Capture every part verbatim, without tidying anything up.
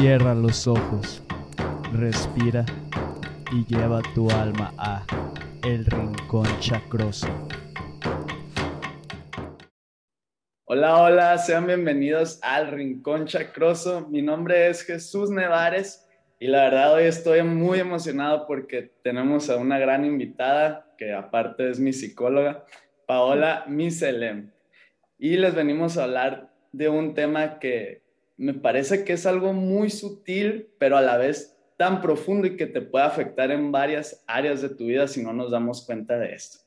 Cierra los ojos, respira y lleva tu alma a El Rincón Chacroso. Hola, hola, sean bienvenidos al Rincón Chacroso. Mi nombre es Jesús Nevares y la verdad hoy estoy muy emocionado porque tenemos a una gran invitada que aparte es mi psicóloga, Paola Miselem. Y les venimos a hablar de un tema que me parece que es algo muy sutil, pero a la vez tan profundo y que te puede afectar en varias áreas de tu vida si no nos damos cuenta de esto.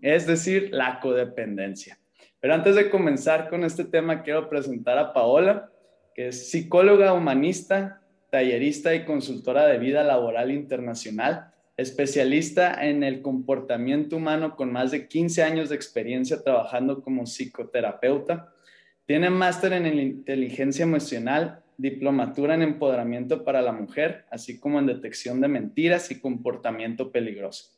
Es decir, la codependencia. Pero antes de comenzar con este tema, quiero presentar a Paola, que es psicóloga humanista, tallerista y consultora de vida laboral internacional, especialista en el comportamiento humano con más de quince años de experiencia trabajando como psicoterapeuta. Tiene máster en inteligencia emocional, diplomatura en empoderamiento para la mujer, así como en detección de mentiras y comportamiento peligroso.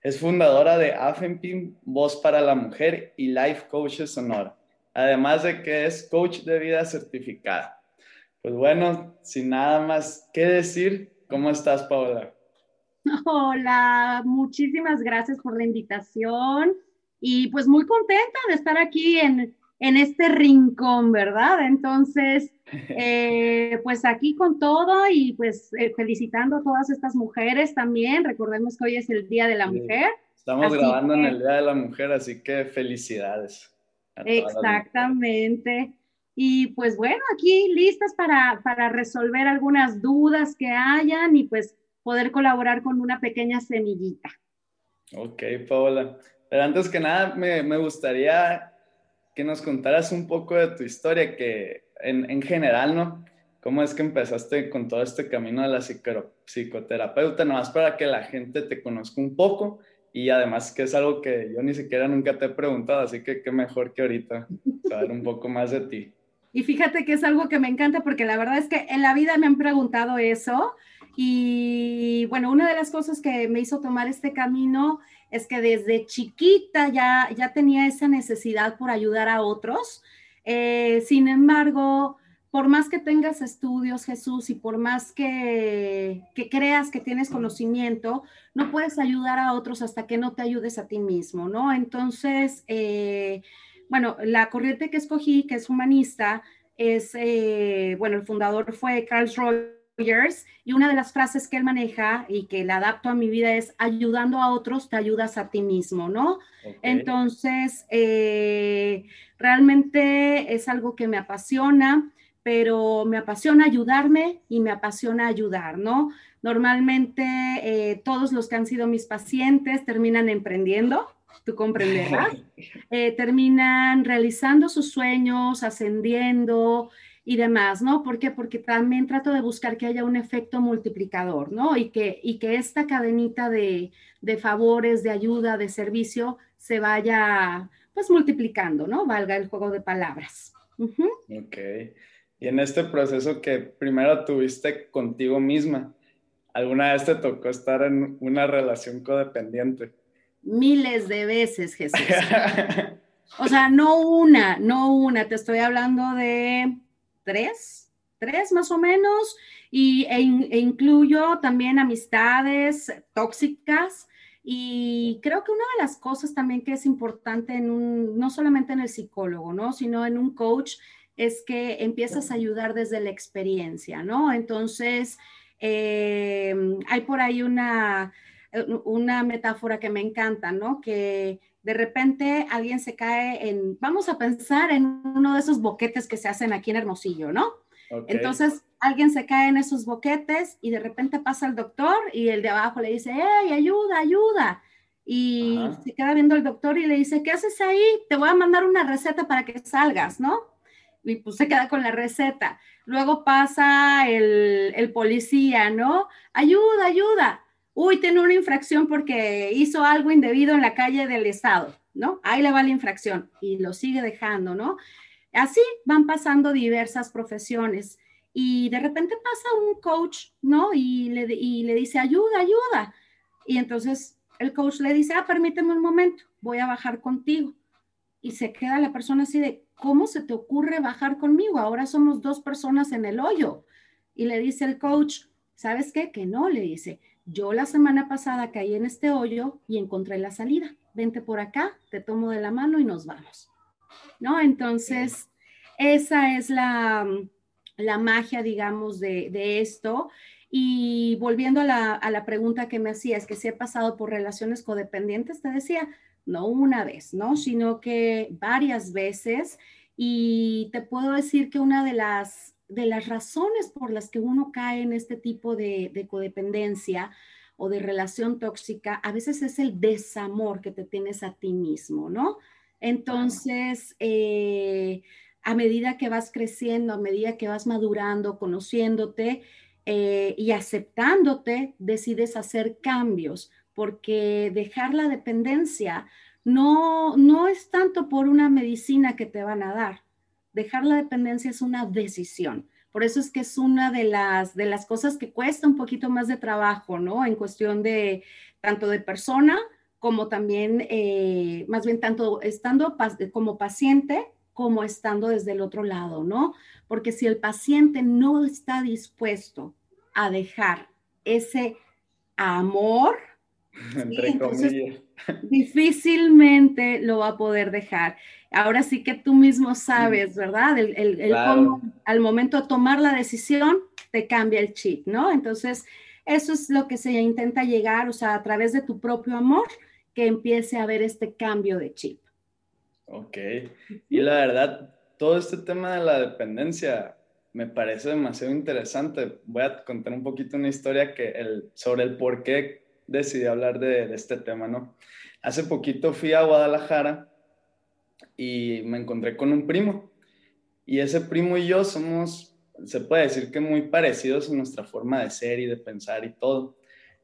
Es fundadora de Afempim, Voz para la Mujer y Life Coach Sonora, además de que es coach de vida certificada. Pues bueno, sin nada más que decir, ¿cómo estás, Paola? Hola, muchísimas gracias por la invitación y pues muy contenta de estar aquí en... en este rincón, ¿verdad? Entonces, eh, pues aquí con todo y pues eh, felicitando a todas estas mujeres también. Recordemos que hoy es el Día de la Mujer. Estamos grabando que, en el Día de la Mujer, así que felicidades. Exactamente. Y pues bueno, aquí listas para, para resolver algunas dudas que hayan y pues poder colaborar con una pequeña semillita. Ok, Paola. Pero antes que nada, me, me gustaría que nos contaras un poco de tu historia, que en, en general, ¿no? ¿Cómo es que empezaste con todo este camino de la psico, psicoterapeuta? Nomás para que la gente te conozca un poco y además que es algo que yo ni siquiera nunca te he preguntado, así que qué mejor que ahorita saber un poco más de ti. Y fíjate que es algo que me encanta porque la verdad es que en la vida me han preguntado eso y bueno, una de las cosas que me hizo tomar este camino es que desde chiquita ya, ya tenía esa necesidad por ayudar a otros. Eh, sin embargo, por más que tengas estudios, Jesús, y por más que, que creas que tienes conocimiento, no puedes ayudar a otros hasta que no te ayudes a ti mismo, ¿no? Entonces, eh, bueno, la corriente que escogí, que es humanista, es, eh, bueno, el fundador fue Karl Rogers, y una de las frases que él maneja y que la adapto a mi vida es ayudando a otros te ayudas a ti mismo, ¿no? Okay. Entonces, eh, realmente es algo que me apasiona, pero me apasiona ayudarme y me apasiona ayudar, ¿no? Normalmente eh, todos los que han sido mis pacientes terminan emprendiendo, tú comprenderás, eh, terminan realizando sus sueños, ascendiendo y demás, ¿no? ¿Por qué? Porque también trato de buscar que haya un efecto multiplicador, ¿no? Y que, y que esta cadenita de, de favores, de ayuda, de servicio, se vaya, pues, multiplicando, ¿no? Valga el juego de palabras. Uh-huh. Ok. Y en este proceso que primero tuviste contigo misma, ¿alguna vez te tocó estar en una relación codependiente? Miles de veces, Jesús. O sea, no una, no una. Te estoy hablando de... Tres, tres más o menos, y, e, e incluyo también amistades tóxicas, y creo que una de las cosas también que es importante, en un, no solamente en el psicólogo, ¿no? Sino en un coach, es que empiezas a ayudar desde la experiencia, ¿no? Entonces, eh, hay por ahí una, una metáfora que me encanta, ¿no? Que de repente alguien se cae en, vamos a pensar en uno de esos boquetes que se hacen aquí en Hermosillo, ¿no? Okay. Entonces alguien se cae en esos boquetes y de repente pasa el doctor y el de abajo le dice, hey, ayuda, ayuda. Y ajá, se queda viendo el doctor y le dice, ¿qué haces ahí? Te voy a mandar una receta para que salgas, ¿no? Y pues se queda con la receta. Luego pasa el, el policía, ¿no? Ayuda, ayuda. Uy, tiene una infracción porque hizo algo indebido en la calle del estado, ¿no? Ahí le va la infracción y lo sigue dejando, ¿no? Así van pasando diversas profesiones y de repente pasa un coach, ¿no? Y le, y le dice, ayuda, ayuda. Y entonces el coach le dice, ah, permíteme un momento, voy a bajar contigo. Y se queda la persona así de, ¿cómo se te ocurre bajar conmigo? Ahora somos dos personas en el hoyo. Y le dice el coach, ¿sabes qué? Que no, le dice, yo la semana pasada caí en este hoyo y encontré la salida. Vente por acá, te tomo de la mano y nos vamos. ¿No? Entonces, esa es la, la magia, digamos, de, de esto. Y volviendo a la, a la pregunta que me hacías, que si he pasado por relaciones codependientes, te decía, no una vez, ¿no? Sino que varias veces. Y te puedo decir que una de las, de las razones por las que uno cae en este tipo de, de codependencia o de relación tóxica, a veces es el desamor que te tienes a ti mismo, ¿no? Entonces, eh, a medida que vas creciendo, a medida que vas madurando, conociéndote eh, y aceptándote, decides hacer cambios, porque dejar la dependencia no, no es tanto por una medicina que te van a dar. Dejar la dependencia es una decisión. Por eso es que es una de las, de las cosas que cuesta un poquito más de trabajo, ¿no? En cuestión de tanto de persona como también, eh, más bien tanto estando pas- como paciente como estando desde el otro lado, ¿no? Porque si el paciente no está dispuesto a dejar ese amor, entre sí, entonces, comillas, difícilmente lo va a poder dejar. Ahora sí que tú mismo sabes, ¿verdad? El, el, el claro. Cómo, al momento de tomar la decisión, te cambia el chip, ¿no? Entonces, eso es lo que se intenta llegar, o sea, a través de tu propio amor, que empiece a haber este cambio de chip. Ok. Y la verdad, todo este tema de la dependencia me parece demasiado interesante. Voy a contar un poquito una historia que el, sobre el por qué decidí hablar de, de este tema, ¿no? Hace poquito fui a Guadalajara y me encontré con un primo. Y ese primo y yo somos, se puede decir que muy parecidos en nuestra forma de ser y de pensar y todo.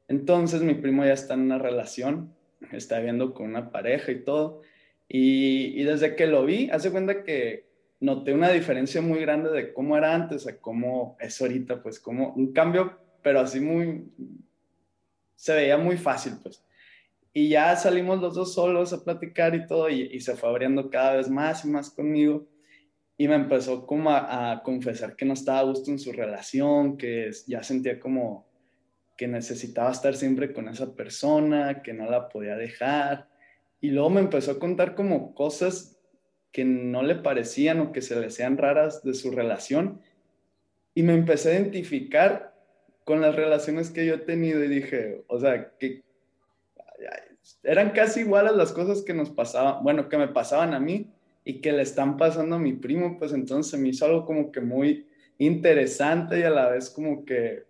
Entonces mi primo ya está en una relación, está viviendo con una pareja y todo. Y, y desde que lo vi, hace cuenta que noté una diferencia muy grande de cómo era antes a cómo es ahorita, pues como un cambio, pero así muy... se veía muy fácil, pues. Y ya salimos los dos solos a platicar y todo, y, y se fue abriendo cada vez más y más conmigo. Y me empezó como a, a confesar que no estaba a gusto en su relación, que ya sentía como que necesitaba estar siempre con esa persona, que no la podía dejar. Y luego me empezó a contar como cosas que no le parecían o que se le hacían raras de su relación. Y me empecé a identificar con las relaciones que yo he tenido y dije, o sea, que eran casi iguales las cosas que nos pasaban, bueno, que me pasaban a mí y que le están pasando a mi primo, pues entonces se me hizo algo como que muy interesante y a la vez como que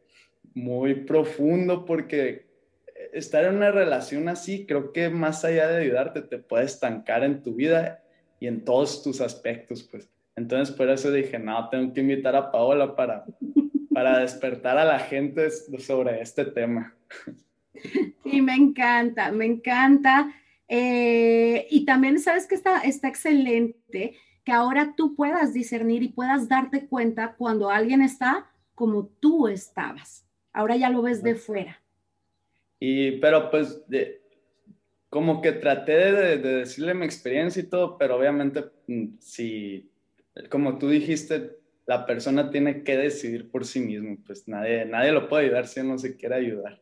muy profundo, porque estar en una relación así, creo que más allá de ayudarte, te puede estancar en tu vida y en todos tus aspectos, pues. Entonces por eso dije, no, tengo que invitar a Paola para... para despertar a la gente sobre este tema. Sí, me encanta, me encanta. Eh, y también sabes que está, está excelente que ahora tú puedas discernir y puedas darte cuenta cuando alguien está como tú estabas. Ahora ya lo ves de fuera. Y, pero pues, de, como que traté de, de decirle mi experiencia y todo, pero obviamente, si, como tú dijiste, la persona tiene que decidir por sí mismo, pues nadie, nadie lo puede ayudar si no se quiere ayudar.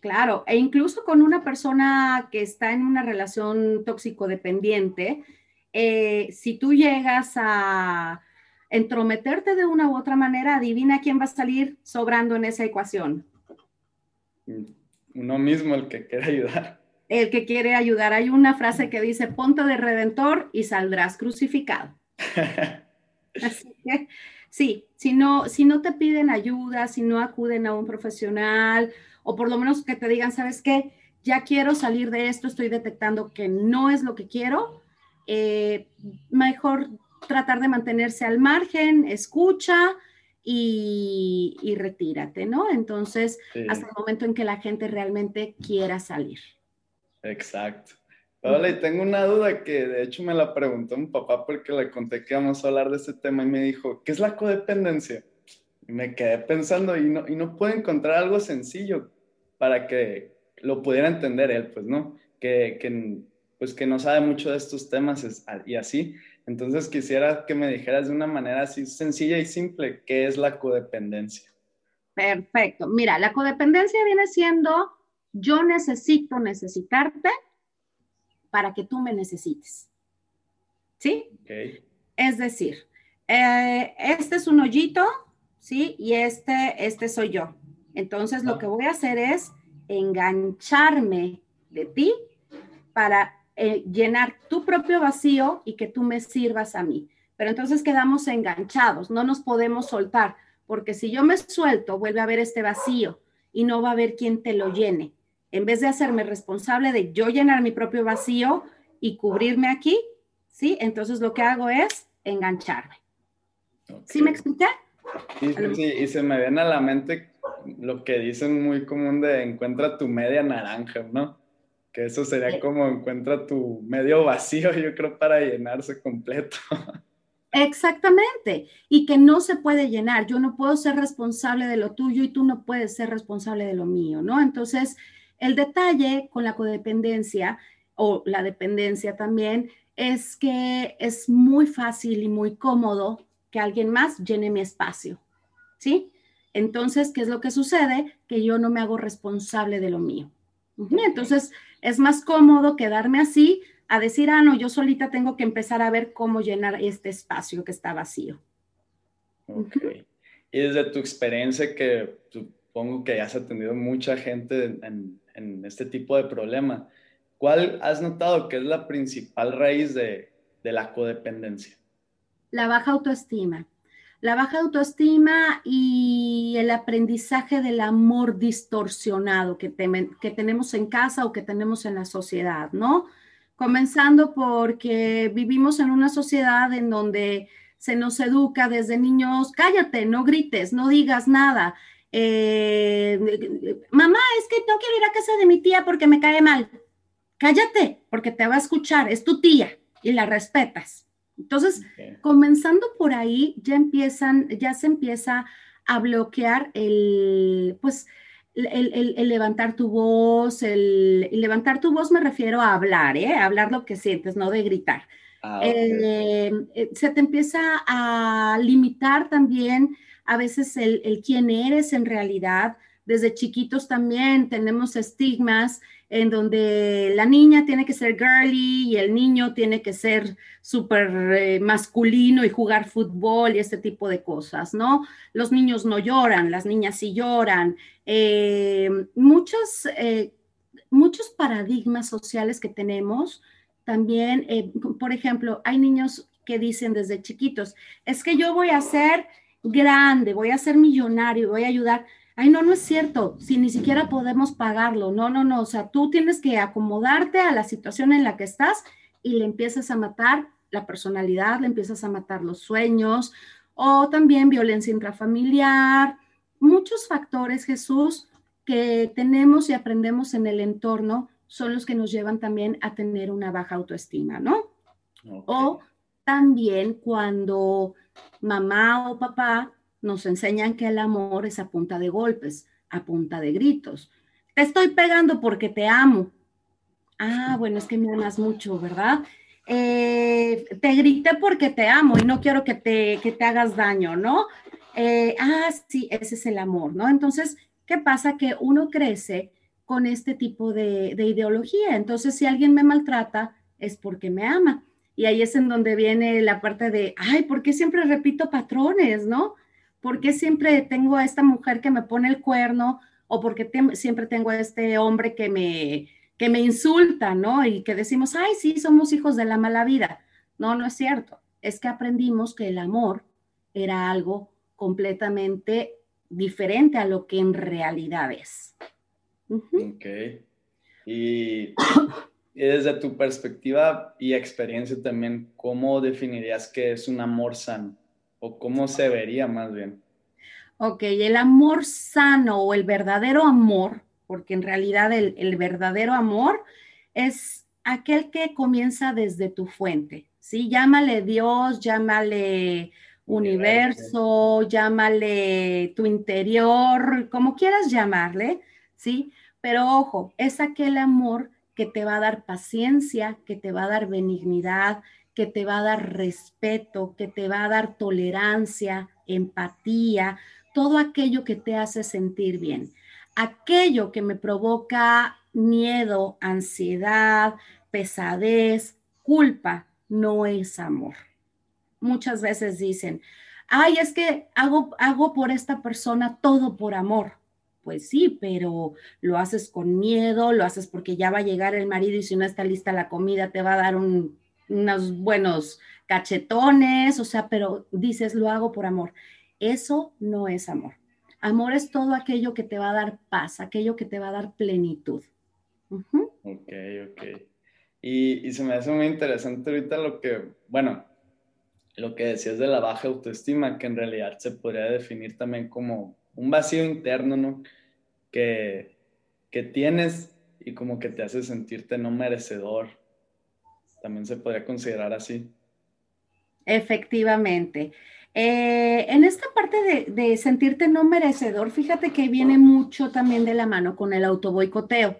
Claro, e incluso con una persona que está en una relación tóxico-dependiente, eh, si tú llegas a entrometerte de una u otra manera, adivina quién va a salir sobrando en esa ecuación. Uno mismo, el que quiere ayudar. El que quiere ayudar. Hay una frase que dice, ponte de redentor y saldrás crucificado. Así que, sí, si no, si no te piden ayuda, si no acuden a un profesional, o por lo menos que te digan, ¿sabes qué? Ya quiero salir de esto, estoy detectando que no es lo que quiero, eh, mejor tratar de mantenerse al margen, escucha y, y retírate, ¿no? Entonces, sí, hasta el momento en que la gente realmente quiera salir. Exacto. Paola, y tengo una duda que de hecho me la preguntó mi papá porque le conté que íbamos a hablar de este tema y me dijo, ¿qué es la codependencia? Y me quedé pensando y no, y no pude encontrar algo sencillo para que lo pudiera entender él, pues, ¿no? Que, que, pues, que no sabe mucho de estos temas y así. Entonces quisiera que me dijeras de una manera así sencilla y simple, ¿qué es la codependencia? Perfecto. Mira, la codependencia viene siendo yo necesito necesitarte para que tú me necesites. ¿Sí? Okay. Es decir, eh, este es un hoyito, ¿sí? Y este, este soy yo. Entonces, lo que voy a hacer es engancharme de ti para eh, llenar tu propio vacío y que tú me sirvas a mí. Pero entonces quedamos enganchados, no nos podemos soltar, porque si yo me suelto, vuelve a haber este vacío y no va a haber quien te lo llene. En vez de hacerme responsable de yo llenar mi propio vacío y cubrirme aquí, ¿sí? Entonces lo que hago es engancharme. Okay. ¿Sí me expliqué? Sí, sí, sí, y se me viene a la mente lo que dicen muy común de encuentra tu media naranja, ¿no? Que eso sería sí. Como encuentra tu medio vacío, yo creo, para llenarse completo. Exactamente, y que no se puede llenar, yo no puedo ser responsable de lo tuyo y tú no puedes ser responsable de lo mío, ¿no? Entonces, el detalle con la codependencia o la dependencia también es que es muy fácil y muy cómodo que alguien más llene mi espacio, ¿sí? Entonces, ¿qué es lo que sucede? Que yo no me hago responsable de lo mío. Entonces, es más cómodo quedarme así, a decir, ah, no, yo solita tengo que empezar a ver cómo llenar este espacio que está vacío. Ok. Y desde tu experiencia, que supongo que has atendido mucha gente en, en este tipo de problema, ¿cuál has notado que es la principal raíz de, de la codependencia? La baja autoestima. La baja autoestima y el aprendizaje del amor distorsionado que, te, que tenemos en casa o que tenemos en la sociedad, ¿no? Comenzando porque vivimos en una sociedad en donde se nos educa desde niños, cállate, no grites, no digas nada. Eh, mamá, es que no quiero ir a casa de mi tía porque me cae mal. Cállate, porque te va a escuchar, es tu tía y la respetas. Entonces, okay. Comenzando por ahí, ya empiezan, ya se empieza a bloquear el, pues, El, el, el levantar tu voz, el, el levantar tu voz me refiero a hablar, ¿eh? A hablar lo que sientes, no de gritar. Ah, okay. eh, eh, se te empieza a limitar también a veces el, el quién eres en realidad. Desde chiquitos también tenemos estigmas en donde la niña tiene que ser girly y el niño tiene que ser súper eh, masculino y jugar fútbol y este tipo de cosas, ¿no? Los niños no lloran, las niñas sí lloran. Eh, muchos, eh, muchos paradigmas sociales que tenemos también, eh, por ejemplo, hay niños que dicen desde chiquitos, es que yo voy a ser grande, voy a ser millonario, voy a ayudar. Ay, no, no es cierto, si ni siquiera podemos pagarlo, no, no, no, o sea, tú tienes que acomodarte a la situación en la que estás y le empiezas a matar la personalidad, le empiezas a matar los sueños, o también violencia intrafamiliar, muchos factores, Jesús, que tenemos y aprendemos en el entorno son los que nos llevan también a tener una baja autoestima, ¿no? Okay. O también cuando mamá o papá nos enseñan que el amor es a punta de golpes, a punta de gritos. Te estoy pegando porque te amo. Ah, bueno, es que me amas mucho, ¿verdad? Eh, te grité porque te amo y no quiero que te, que te hagas daño, ¿no? Eh, ah, sí, ese es el amor, ¿no? Entonces, ¿qué pasa? Que uno crece con este tipo de, de ideología. Entonces, si alguien me maltrata, es porque me ama. Y ahí es en donde viene la parte de, ay, ¿por qué siempre repito patrones, no? ¿Por qué siempre tengo a esta mujer que me pone el cuerno? ¿O por qué te, siempre tengo a este hombre que me, que me insulta, ¿no? Y que decimos, ay, sí, somos hijos de la mala vida. No, no es cierto. Es que aprendimos que el amor era algo completamente diferente a lo que en realidad es. Uh-huh. Ok. Y, y desde tu perspectiva y experiencia también, ¿cómo definirías qué es un amor sano? ¿O cómo se vería más bien? Ok, el amor sano o el verdadero amor, porque en realidad el, el verdadero amor es aquel que comienza desde tu fuente, ¿sí? Llámale Dios, llámale universo, universo, llámale tu interior, como quieras llamarle, ¿sí? Pero ojo, es aquel amor que te va a dar paciencia, que te va a dar benignidad, que te va a dar respeto, que te va a dar tolerancia, empatía, todo aquello que te hace sentir bien. Aquello que me provoca miedo, ansiedad, pesadez, culpa, no es amor. Muchas veces dicen, ay, es que hago, hago por esta persona todo por amor. Pues sí, pero lo haces con miedo, lo haces porque ya va a llegar el marido y si no está lista la comida te va a dar un, unos buenos cachetones, o sea, pero dices, lo hago por amor. Eso no es amor. Amor es todo aquello que te va a dar paz, aquello que te va a dar plenitud. Uh-huh. Ok, ok. Y, y se me hace muy interesante ahorita lo que, bueno, lo que decías de la baja autoestima, que en realidad se podría definir también como un vacío interno, ¿no? Que, que tienes y como que te hace sentirte no merecedor. También se podría considerar así. Efectivamente. Eh, en esta parte de, de sentirte no merecedor, fíjate que viene mucho también de la mano con el autoboicoteo.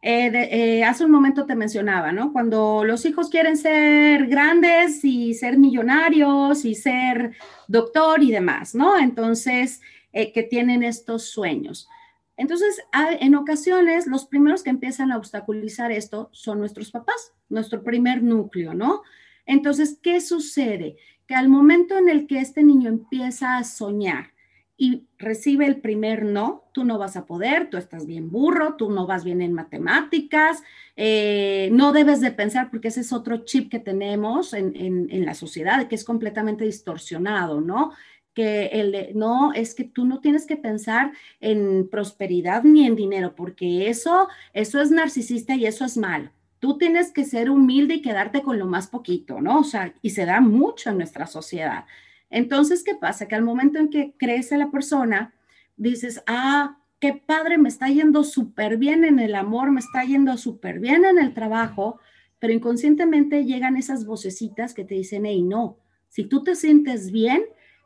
Eh, de, eh, hace un momento te mencionaba, ¿no? Cuando los hijos quieren ser grandes y ser millonarios y ser doctor y demás, ¿no? Entonces, eh, que tienen estos sueños. Entonces, hay, en ocasiones, los primeros que empiezan a obstaculizar esto son nuestros papás, nuestro primer núcleo, ¿no? Entonces, ¿qué sucede? Que al momento en el que este niño empieza a soñar y recibe el primer no, tú no vas a poder, tú estás bien burro, tú no vas bien en matemáticas, eh, no debes de pensar, porque ese es otro chip que tenemos en, en, en la sociedad, que es completamente distorsionado, ¿no? Que el de, no, es que tú no tienes que pensar en prosperidad ni en dinero, porque eso, eso es narcisista y eso es malo. Tú tienes que ser humilde y quedarte con lo más poquito, ¿no? O sea, y se da mucho en nuestra sociedad. Entonces, ¿qué pasa? Que al momento en que crece la persona, dices, ah, qué padre, me está yendo súper bien en el amor, me está yendo súper bien en el trabajo, pero inconscientemente llegan esas vocecitas que te dicen, hey, no, si tú te sientes bien,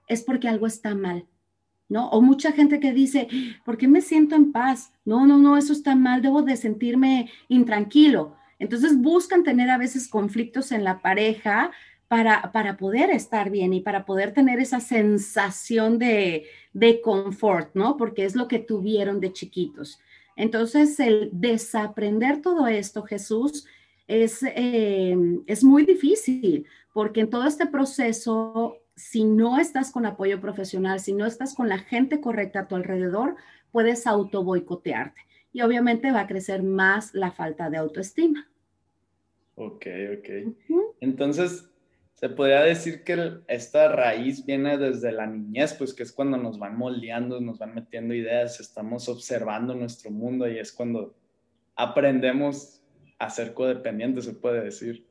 es porque algo está mal, ¿no? O mucha gente que dice, ¿por qué me siento en paz? No, no, no, eso está mal, debo de sentirme intranquilo. Entonces buscan tener a veces conflictos en la pareja para, para poder estar bien y para poder tener esa sensación de, de confort, ¿no? Porque es lo que tuvieron de chiquitos. Entonces el desaprender todo esto, Jesús, es, eh, es muy difícil, porque en todo este proceso, si no estás con apoyo profesional, si no estás con la gente correcta a tu alrededor, puedes autoboicotearte. Y obviamente va a crecer más la falta de autoestima. Ok, ok. Uh-huh. Entonces, se podría decir que esta raíz viene desde la niñez, pues que es cuando nos van moldeando, nos van metiendo ideas, estamos observando nuestro mundo y es cuando aprendemos a ser codependientes, se puede decir.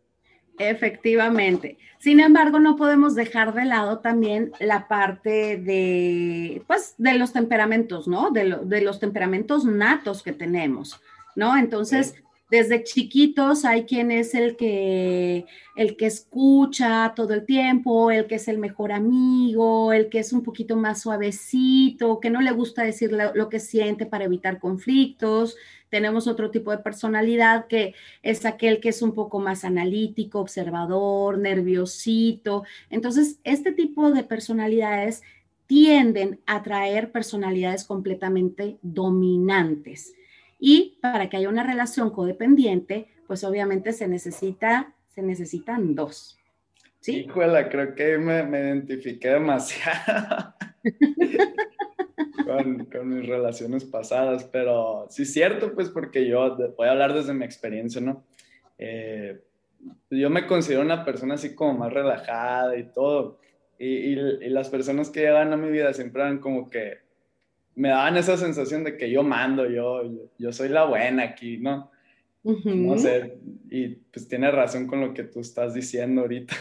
Efectivamente. Sin embargo, no podemos dejar de lado también la parte de, pues, de los temperamentos, ¿no? De, lo, de los temperamentos natos que tenemos, ¿no? Entonces, sí. Desde chiquitos hay quien es el que, el que escucha todo el tiempo, el que es el mejor amigo, el que es un poquito más suavecito, que no le gusta decir lo, lo que siente para evitar conflictos. Tenemos otro tipo de personalidad que es aquel que es un poco más analítico, observador, nerviosito. Entonces, este tipo de personalidades tienden a traer personalidades completamente dominantes. Y para que haya una relación codependiente, pues obviamente se necesita, se necesitan dos. ¿Sí? Híjole, creo que me, me identifiqué demasiado. Con, con mis relaciones pasadas, pero sí es cierto, pues, porque yo voy a hablar desde mi experiencia, ¿no? Eh, yo me considero una persona así como más relajada y todo, y, y, y las personas que llegaban a mi vida siempre eran como que me daban esa sensación de que yo mando, yo, yo soy la buena aquí, ¿no? Uh-huh. No sé, y pues tiene razón con lo que tú estás diciendo ahorita.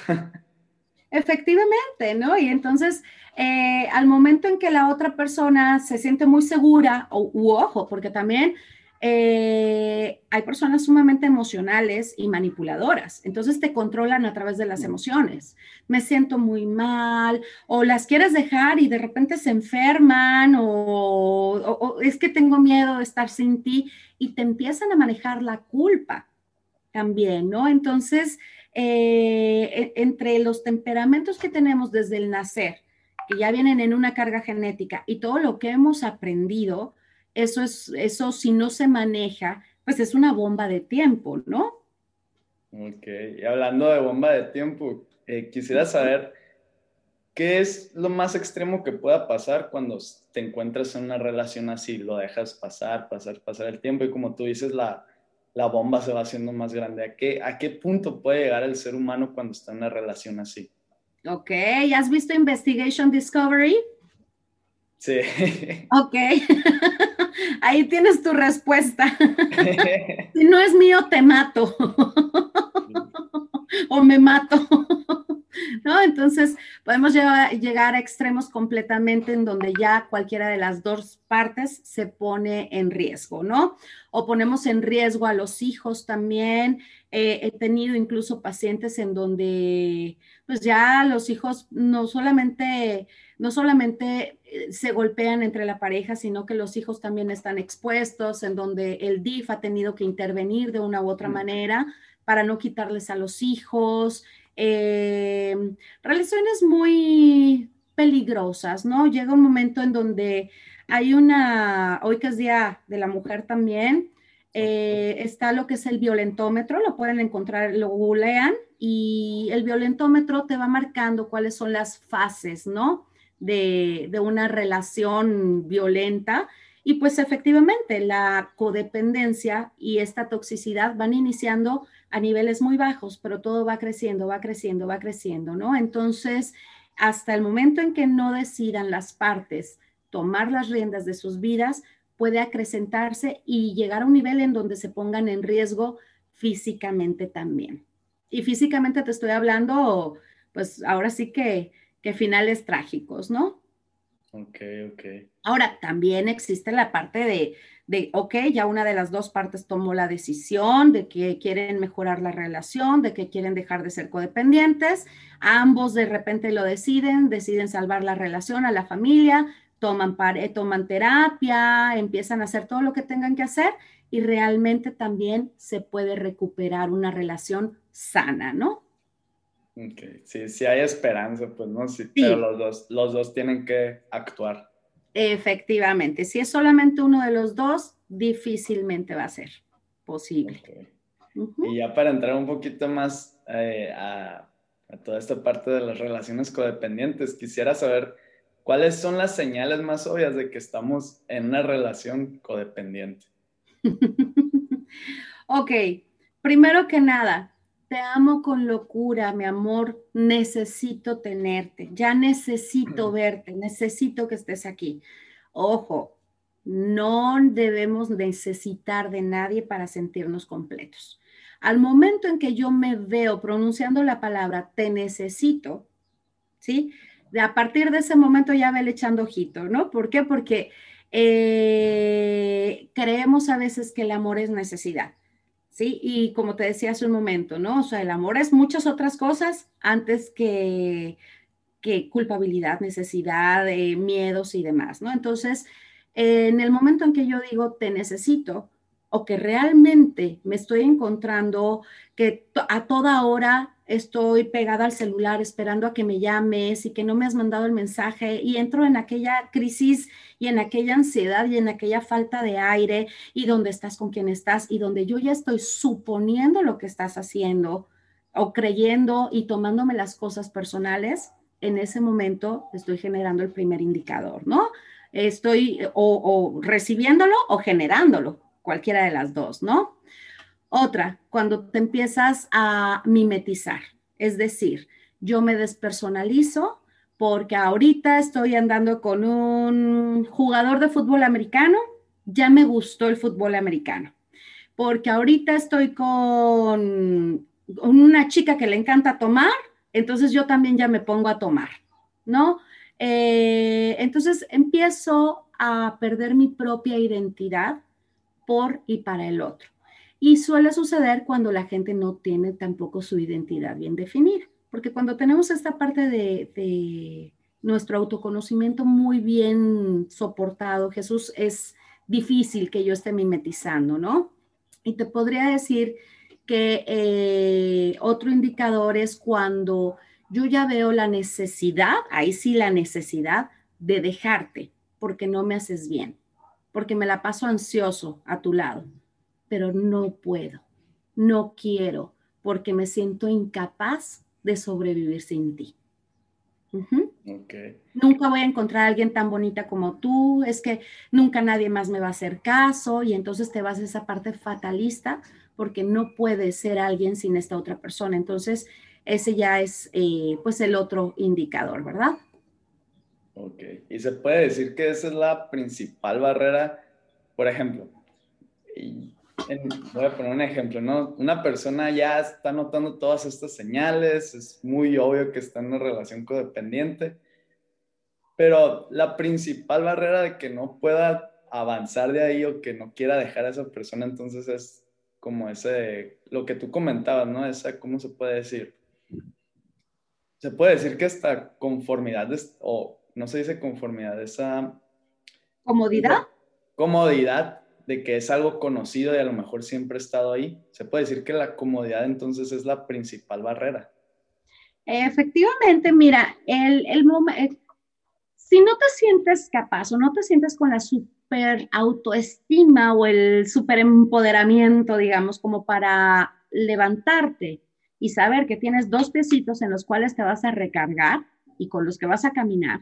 Efectivamente, ¿no? Y entonces, eh, al momento en que la otra persona se siente muy segura, o, u ojo, porque también eh, hay personas sumamente emocionales y manipuladoras, entonces te controlan a través de las emociones. Me siento muy mal, o las quieres dejar y de repente se enferman, o, o, o es que tengo miedo de estar sin ti, y te empiezan a manejar la culpa también, ¿no? Entonces, Eh, entre los temperamentos que tenemos desde el nacer y ya vienen en una carga genética y todo lo que hemos aprendido, eso es, eso si no se maneja, pues es una bomba de tiempo, ¿no? Ok, y hablando de bomba de tiempo, eh, quisiera saber qué es lo más extremo que pueda pasar cuando te encuentras en una relación así, lo dejas pasar, pasar, pasar el tiempo y como tú dices, la, la bomba se va haciendo más grande. ¿A qué, a qué punto puede llegar el ser humano cuando está en una relación así? Ok, ¿has visto Investigation Discovery? Sí. Ok, ahí tienes tu respuesta. Si no es mío, te mato. O me mato. ¿No? Entonces, podemos llevar, llegar a extremos completamente en donde ya cualquiera de las dos partes se pone en riesgo, ¿no? O ponemos en riesgo a los hijos también. Eh, he tenido incluso pacientes en donde, pues ya los hijos no solamente, no solamente se golpean entre la pareja, sino que los hijos también están expuestos, en donde el D I F ha tenido que intervenir de una u otra manera para no quitarles a los hijos. Eh, relaciones muy peligrosas, ¿no? Llega un momento en donde hay una, hoy que es Día de la Mujer también, eh, está lo que es el violentómetro, lo pueden encontrar, lo googlean, y el violentómetro te va marcando cuáles son las fases, ¿no? De, de una relación violenta, y pues efectivamente la codependencia y esta toxicidad van iniciando a niveles muy bajos, pero todo va creciendo, va creciendo, va creciendo, ¿no? Entonces, hasta el momento en que no decidan las partes tomar las riendas de sus vidas, puede acrecentarse y llegar a un nivel en donde se pongan en riesgo físicamente también. Y físicamente te estoy hablando, pues ahora sí que, que finales trágicos, ¿no? Ok, ok. Ahora, también existe la parte de, de, ok, ya una de las dos partes tomó la decisión de que quieren mejorar la relación, de que quieren dejar de ser codependientes, ambos de repente lo deciden, deciden salvar la relación a la familia, toman, pare, toman terapia, empiezan a hacer todo lo que tengan que hacer y realmente también se puede recuperar una relación sana, ¿no? Okay. Sí, sí hay esperanza, pues, ¿no? Sí, sí. Pero los dos, los dos tienen que actuar. Efectivamente. Si es solamente uno de los dos, difícilmente va a ser posible. Okay. Uh-huh. Y ya para entrar un poquito más eh, a, a toda esta parte de las relaciones codependientes, quisiera saber cuáles son las señales más obvias de que estamos en una relación codependiente. Ok. Primero que nada, te amo con locura, mi amor, necesito tenerte, ya necesito verte, necesito que estés aquí. Ojo, no debemos necesitar de nadie para sentirnos completos. Al momento en que yo me veo pronunciando la palabra te necesito, ¿sí? A partir de ese momento ya vele echando ojito, ¿no? ¿Por qué? Porque eh, creemos a veces que el amor es necesidad. Sí, y como te decía hace un momento, ¿no? O sea, el amor es muchas otras cosas antes que, que culpabilidad, necesidad, eh, miedos y demás, ¿no? Entonces, eh, en el momento en que yo digo te necesito o que realmente me estoy encontrando que to- a toda hora estoy pegada al celular esperando a que me llames y que no me has mandado el mensaje y entro en aquella crisis y en aquella ansiedad y en aquella falta de aire y donde estás con quien estás y donde yo ya estoy suponiendo lo que estás haciendo o creyendo y tomándome las cosas personales, en ese momento estoy generando el primer indicador, ¿no? Estoy o, o recibiéndolo o generándolo, cualquiera de las dos, ¿no? Otra, cuando te empiezas a mimetizar, es decir, yo me despersonalizo porque ahorita estoy andando con un jugador de fútbol americano, ya me gustó el fútbol americano, porque ahorita estoy con una chica que le encanta tomar, entonces yo también ya me pongo a tomar, ¿no? Eh, entonces empiezo a perder mi propia identidad por y para el otro. Y suele suceder cuando la gente no tiene tampoco su identidad bien definida, porque cuando tenemos esta parte de, de nuestro autoconocimiento muy bien soportado, Jesús, es difícil que yo esté mimetizando, ¿no? Y te podría decir que eh, otro indicador es cuando yo ya veo la necesidad, ahí sí la necesidad de dejarte, porque no me haces bien, porque me la paso ansioso a tu lado, pero no puedo, no quiero, porque me siento incapaz de sobrevivir sin ti. Uh-huh. Okay. Nunca voy a encontrar a alguien tan bonita como tú, es que nunca nadie más me va a hacer caso, y entonces te vas a esa parte fatalista porque no puedes ser alguien sin esta otra persona. Entonces ese ya es eh, pues el otro indicador, ¿verdad? Ok, y se puede decir que esa es la principal barrera. Por ejemplo, y en, voy a poner un ejemplo, ¿no? Una persona ya está notando todas estas señales, es muy obvio que está en una relación codependiente, pero la principal barrera de que no pueda avanzar de ahí o que no quiera dejar a esa persona, entonces es como ese, lo que tú comentabas, ¿no? Esa, ¿cómo se puede decir? Se puede decir que esta conformidad, o no se dice conformidad, esa... ¿Comodidad? Comodidad. De que es algo conocido y a lo mejor siempre ha estado ahí. Se puede decir que la comodidad entonces es la principal barrera. Efectivamente, mira, el, el, el, si no te sientes capaz o no te sientes con la super autoestima o el super empoderamiento, digamos, como para levantarte y saber que tienes dos piecitos en los cuales te vas a recargar y con los que vas a caminar,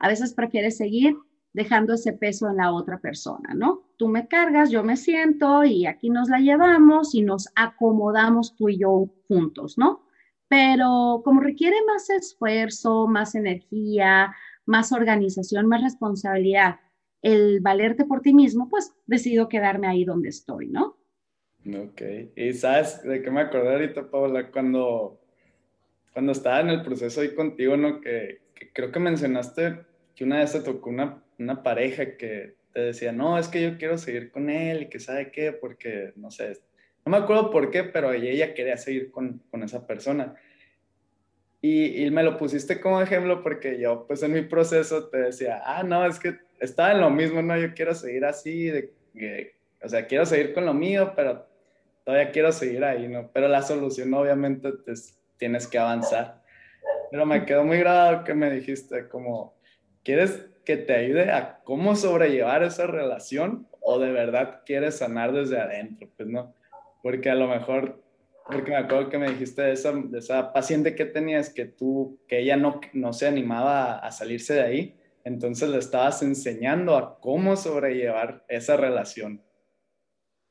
a veces prefieres seguir dejando ese peso en la otra persona, ¿no? Tú me cargas, yo me siento y aquí nos la llevamos y nos acomodamos tú y yo juntos, ¿no? Pero como requiere más esfuerzo, más energía, más organización, más responsabilidad, el valerte por ti mismo, pues decido quedarme ahí donde estoy, ¿no? Ok. Y ¿sabes de qué me acordé ahorita, Paola? Cuando, cuando estaba en el proceso ahí contigo, ¿no? Que, que creo que mencionaste que una vez te tocó una una pareja que te decía, no, es que yo quiero seguir con él, y que sabe qué, porque, no sé, no me acuerdo por qué, pero ella quería seguir con, con esa persona. Y, y me lo pusiste como ejemplo porque yo, pues, en mi proceso te decía, ah, no, es que estaba en lo mismo, no, yo quiero seguir así, de, de, o sea, quiero seguir con lo mío, pero todavía quiero seguir ahí, ¿no? Pero la solución, obviamente, es, tienes que avanzar. Pero me quedó muy grabado que me dijiste, como, ¿quieres que te ayude a cómo sobrellevar esa relación o de verdad quieres sanar desde adentro? Pues no, porque a lo mejor, porque me acuerdo que me dijiste de esa, de esa paciente que tenías, que tú, que ella no, no se animaba a, a salirse de ahí, entonces le estabas enseñando a cómo sobrellevar esa relación.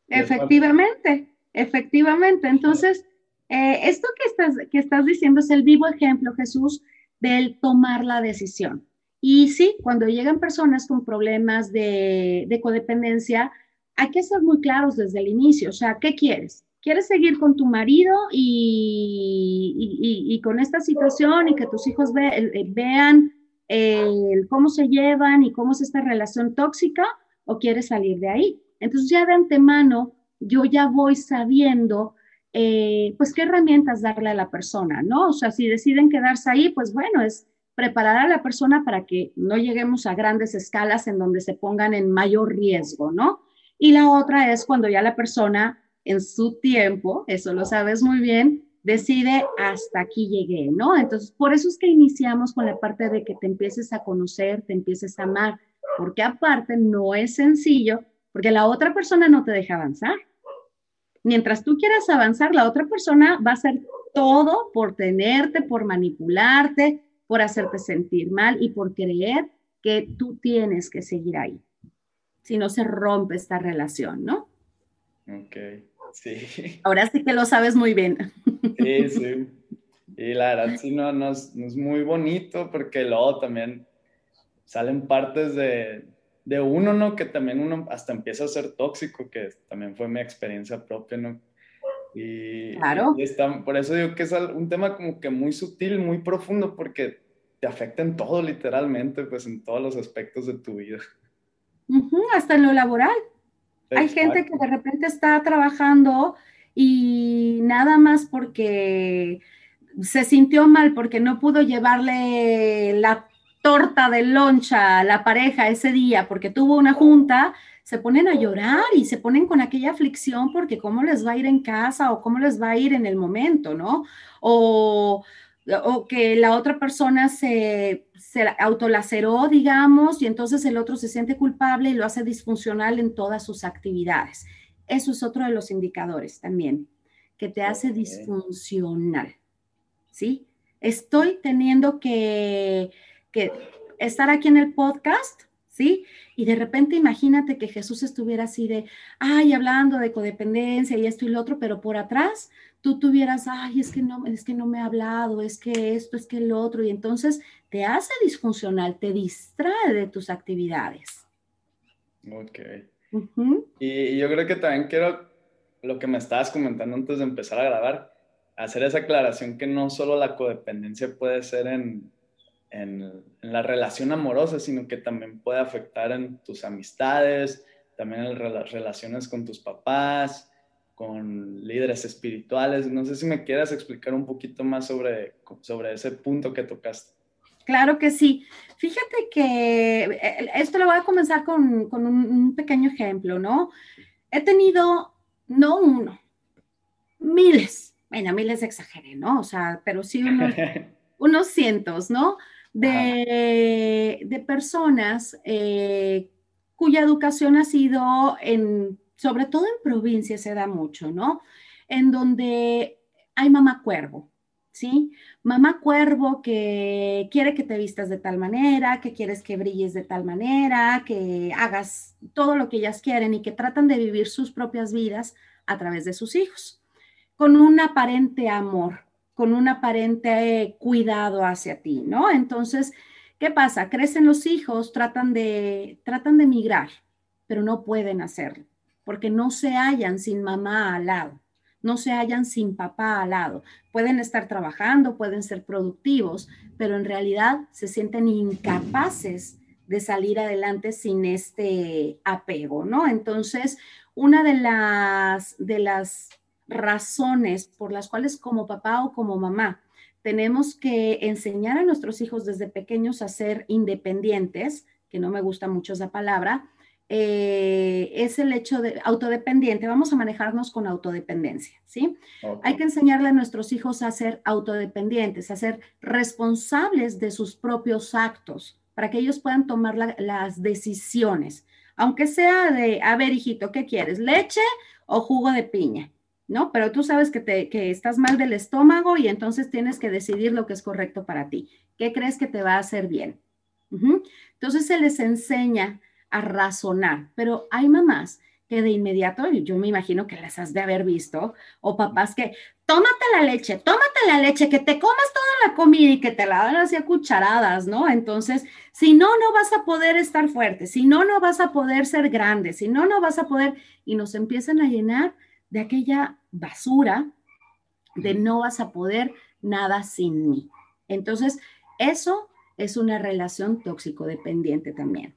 Efectivamente, efectivamente. Entonces, eh, esto que estás, que estás diciendo es el vivo ejemplo, Jesús, del tomar la decisión. Y sí, cuando llegan personas con problemas de, de codependencia, hay que ser muy claros desde el inicio. O sea, ¿qué quieres? ¿Quieres seguir con tu marido y, y, y, y con esta situación y que tus hijos ve, vean el, cómo se llevan y cómo es esta relación tóxica? ¿O quieres salir de ahí? Entonces ya de antemano yo ya voy sabiendo eh, pues qué herramientas darle a la persona, ¿no? O sea, si deciden quedarse ahí, pues bueno, es preparar a la persona para que no lleguemos a grandes escalas en donde se pongan en mayor riesgo, ¿no? Y la otra es cuando ya la persona en su tiempo, eso lo sabes muy bien, decide hasta aquí llegué, ¿no? Entonces, por eso es que iniciamos con la parte de que te empieces a conocer, te empieces a amar, porque aparte no es sencillo, porque la otra persona no te deja avanzar. Mientras tú quieras avanzar, la otra persona va a hacer todo por tenerte, por manipularte, por hacerte sentir mal y por creer que tú tienes que seguir ahí. Si no, se rompe esta relación, ¿no? Ok, sí. Ahora sí que lo sabes muy bien. Sí, sí. Y la verdad, sí, no, no, es, no es muy bonito porque luego también salen partes de, de uno, ¿no? Que también uno hasta empieza a ser tóxico, que también fue mi experiencia propia, ¿no? Y, claro. Y está, por eso digo que es un tema como que muy sutil, muy profundo, porque te afecta en todo, literalmente, pues en todos los aspectos de tu vida. Uh-huh, hasta en lo laboral. Exacto. Hay gente que de repente está trabajando y nada más porque se sintió mal, porque no pudo llevarle la torta de loncha a la pareja ese día, porque tuvo una junta, se ponen a llorar y se ponen con aquella aflicción porque cómo les va a ir en casa o cómo les va a ir en el momento, ¿no? O o que la otra persona se, se autolaceró, digamos, y entonces el otro se siente culpable y lo hace disfuncional en todas sus actividades. Eso es otro de los indicadores también, que te hace okay. disfuncional, ¿sí? Estoy teniendo que, que estar aquí en el podcast, ¿sí? Y de repente imagínate que Jesús estuviera así de, ay, hablando de codependencia y esto y lo otro, pero por atrás tú tuvieras, ay, es que no, es que no me ha hablado, es que esto, es que el otro, y entonces te hace disfuncional, te distrae de tus actividades. Ok. Uh-huh. Y yo creo que también quiero, lo que me estabas comentando antes de empezar a grabar, hacer esa aclaración que no solo la codependencia puede ser en... En, en la relación amorosa, sino que también puede afectar en tus amistades, también en las relaciones con tus papás, con líderes espirituales. No sé si me quieras explicar un poquito más sobre, sobre ese punto que tocaste. Claro que sí. Fíjate que esto lo voy a comenzar con, con un, un pequeño ejemplo, ¿no? He tenido, no uno, miles, bueno, miles exageré, ¿no? O sea, pero sí unos, unos cientos, ¿no? De, de personas eh, cuya educación ha sido, en, sobre todo en provincias se da mucho, ¿no? En donde hay mamá cuervo, ¿sí? Mamá cuervo que quiere que te vistas de tal manera, que quieres que brilles de tal manera, que hagas todo lo que ellas quieren y que tratan de vivir sus propias vidas a través de sus hijos, con un aparente amor, con un aparente cuidado hacia ti, ¿no? Entonces, ¿qué pasa? Crecen los hijos, tratan de, tratan de migrar, pero no pueden hacerlo, porque no se hallan sin mamá al lado, no se hallan sin papá al lado. Pueden estar trabajando, pueden ser productivos, pero en realidad se sienten incapaces de salir adelante sin este apego, ¿no? Entonces, una de las... de las razones por las cuales como papá o como mamá tenemos que enseñar a nuestros hijos desde pequeños a ser independientes, que no me gusta mucho esa palabra, eh, es el hecho de autodependiente. Vamos a manejarnos con autodependencia, ¿sí? Okay. Hay que enseñarle a nuestros hijos a ser autodependientes, a ser responsables de sus propios actos, para que ellos puedan tomar la, las decisiones, aunque sea de, a ver, hijito, ¿qué quieres? ¿Leche o jugo de piña? ¿No? Pero tú sabes que, te, que estás mal del estómago y entonces tienes que decidir lo que es correcto para ti. ¿Qué crees que te va a hacer bien? Uh-huh. Entonces se les enseña a razonar, pero hay mamás que de inmediato, yo me imagino que las has de haber visto, o papás que, tómate la leche, tómate la leche, que te comas toda la comida y que te la dan así a cucharadas, ¿no? Entonces, si no, no vas a poder estar fuerte, si no, no vas a poder ser grande, si no, no vas a poder, y nos empiezan a llenar de aquella basura de no vas a poder nada sin mí. Entonces, eso es una relación tóxico-dependiente también.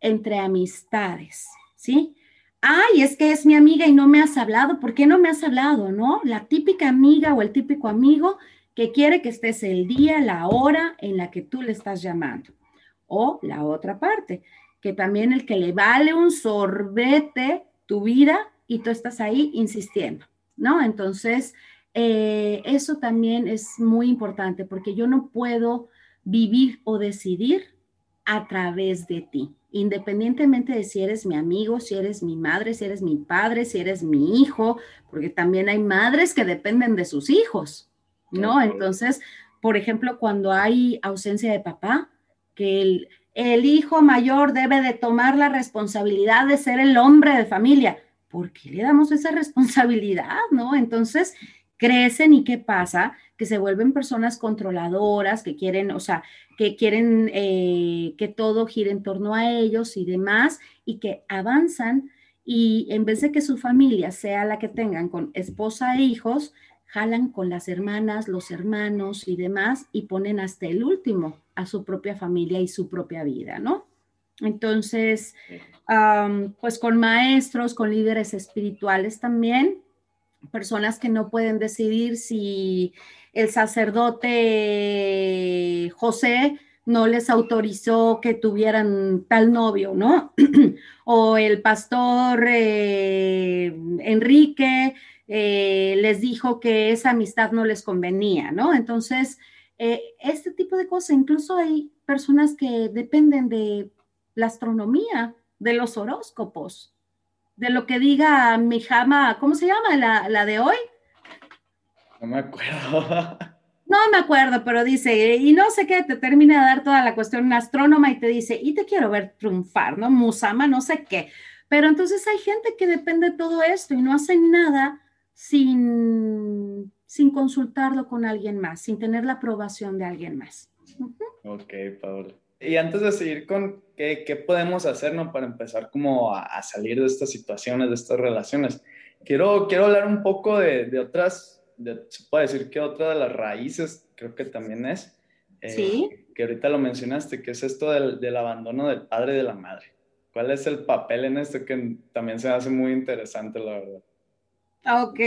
Entre amistades, ¿sí? Ay, es que es mi amiga y no me has hablado. ¿Por qué no me has hablado, no? La típica amiga o el típico amigo que quiere que estés el día, la hora en la que tú le estás llamando. O la otra parte, que también el que le vale un sorbete tu vida, y tú estás ahí insistiendo, ¿no? Entonces, eh, eso también es muy importante porque yo no puedo vivir o decidir a través de ti, independientemente de si eres mi amigo, si eres mi madre, si eres mi padre, si eres mi hijo, porque también hay madres que dependen de sus hijos, ¿no? Okay. Entonces, por ejemplo, cuando hay ausencia de papá, que el, el hijo mayor debe de tomar la responsabilidad de ser el hombre de familia. ¿Por qué le damos esa responsabilidad, no? Entonces, crecen y ¿qué pasa? Que se vuelven personas controladoras, que quieren, o sea, que quieren eh, que todo gire en torno a ellos y demás, y que avanzan y en vez de que su familia sea la que tengan con esposa e hijos, jalan con las hermanas, los hermanos y demás y ponen hasta el último a su propia familia y su propia vida, ¿no? Entonces, um, pues con maestros, con líderes espirituales también, personas que no pueden decidir si el sacerdote José no les autorizó que tuvieran tal novio, ¿no? O el pastor eh, Enrique eh, les dijo que esa amistad no les convenía, ¿no? Entonces, Eh, este tipo de cosas, incluso hay personas que dependen de la astronomía, de los horóscopos, de lo que diga mi jama, ¿cómo se llama? ¿La, la de hoy? No me acuerdo. No me acuerdo, pero dice, y no sé qué, te termina de dar toda la cuestión una astrónoma y te dice, y te quiero ver triunfar, ¿no? Musama, no sé qué. Pero entonces hay gente que depende de todo esto y no hacen nada sin, sin consultarlo con alguien más, sin tener la aprobación de alguien más. Uh-huh. Ok, Paola. Y antes de seguir con qué, qué podemos hacer, ¿no? Para empezar como a, a salir de estas situaciones, de estas relaciones, quiero, quiero hablar un poco de, de otras, de, se puede decir que otra de las raíces, creo que también es, eh, ¿sí? que ahorita lo mencionaste, que es esto del, del abandono del padre y de la madre. ¿Cuál es el papel en esto? Que también se hace muy interesante, la verdad. Ok.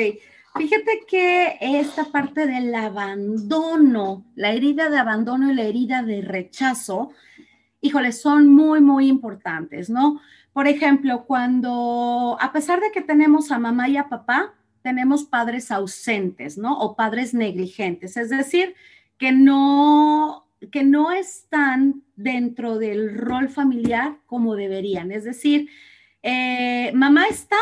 Fíjate que esta parte del abandono, la herida de abandono y la herida de rechazo, híjole, son muy, muy importantes, ¿no? Por ejemplo, cuando, a pesar de que tenemos a mamá y a papá, tenemos padres ausentes, ¿no? O padres negligentes, es decir, que no... que no están dentro del rol familiar como deberían. Es decir, eh, mamá está,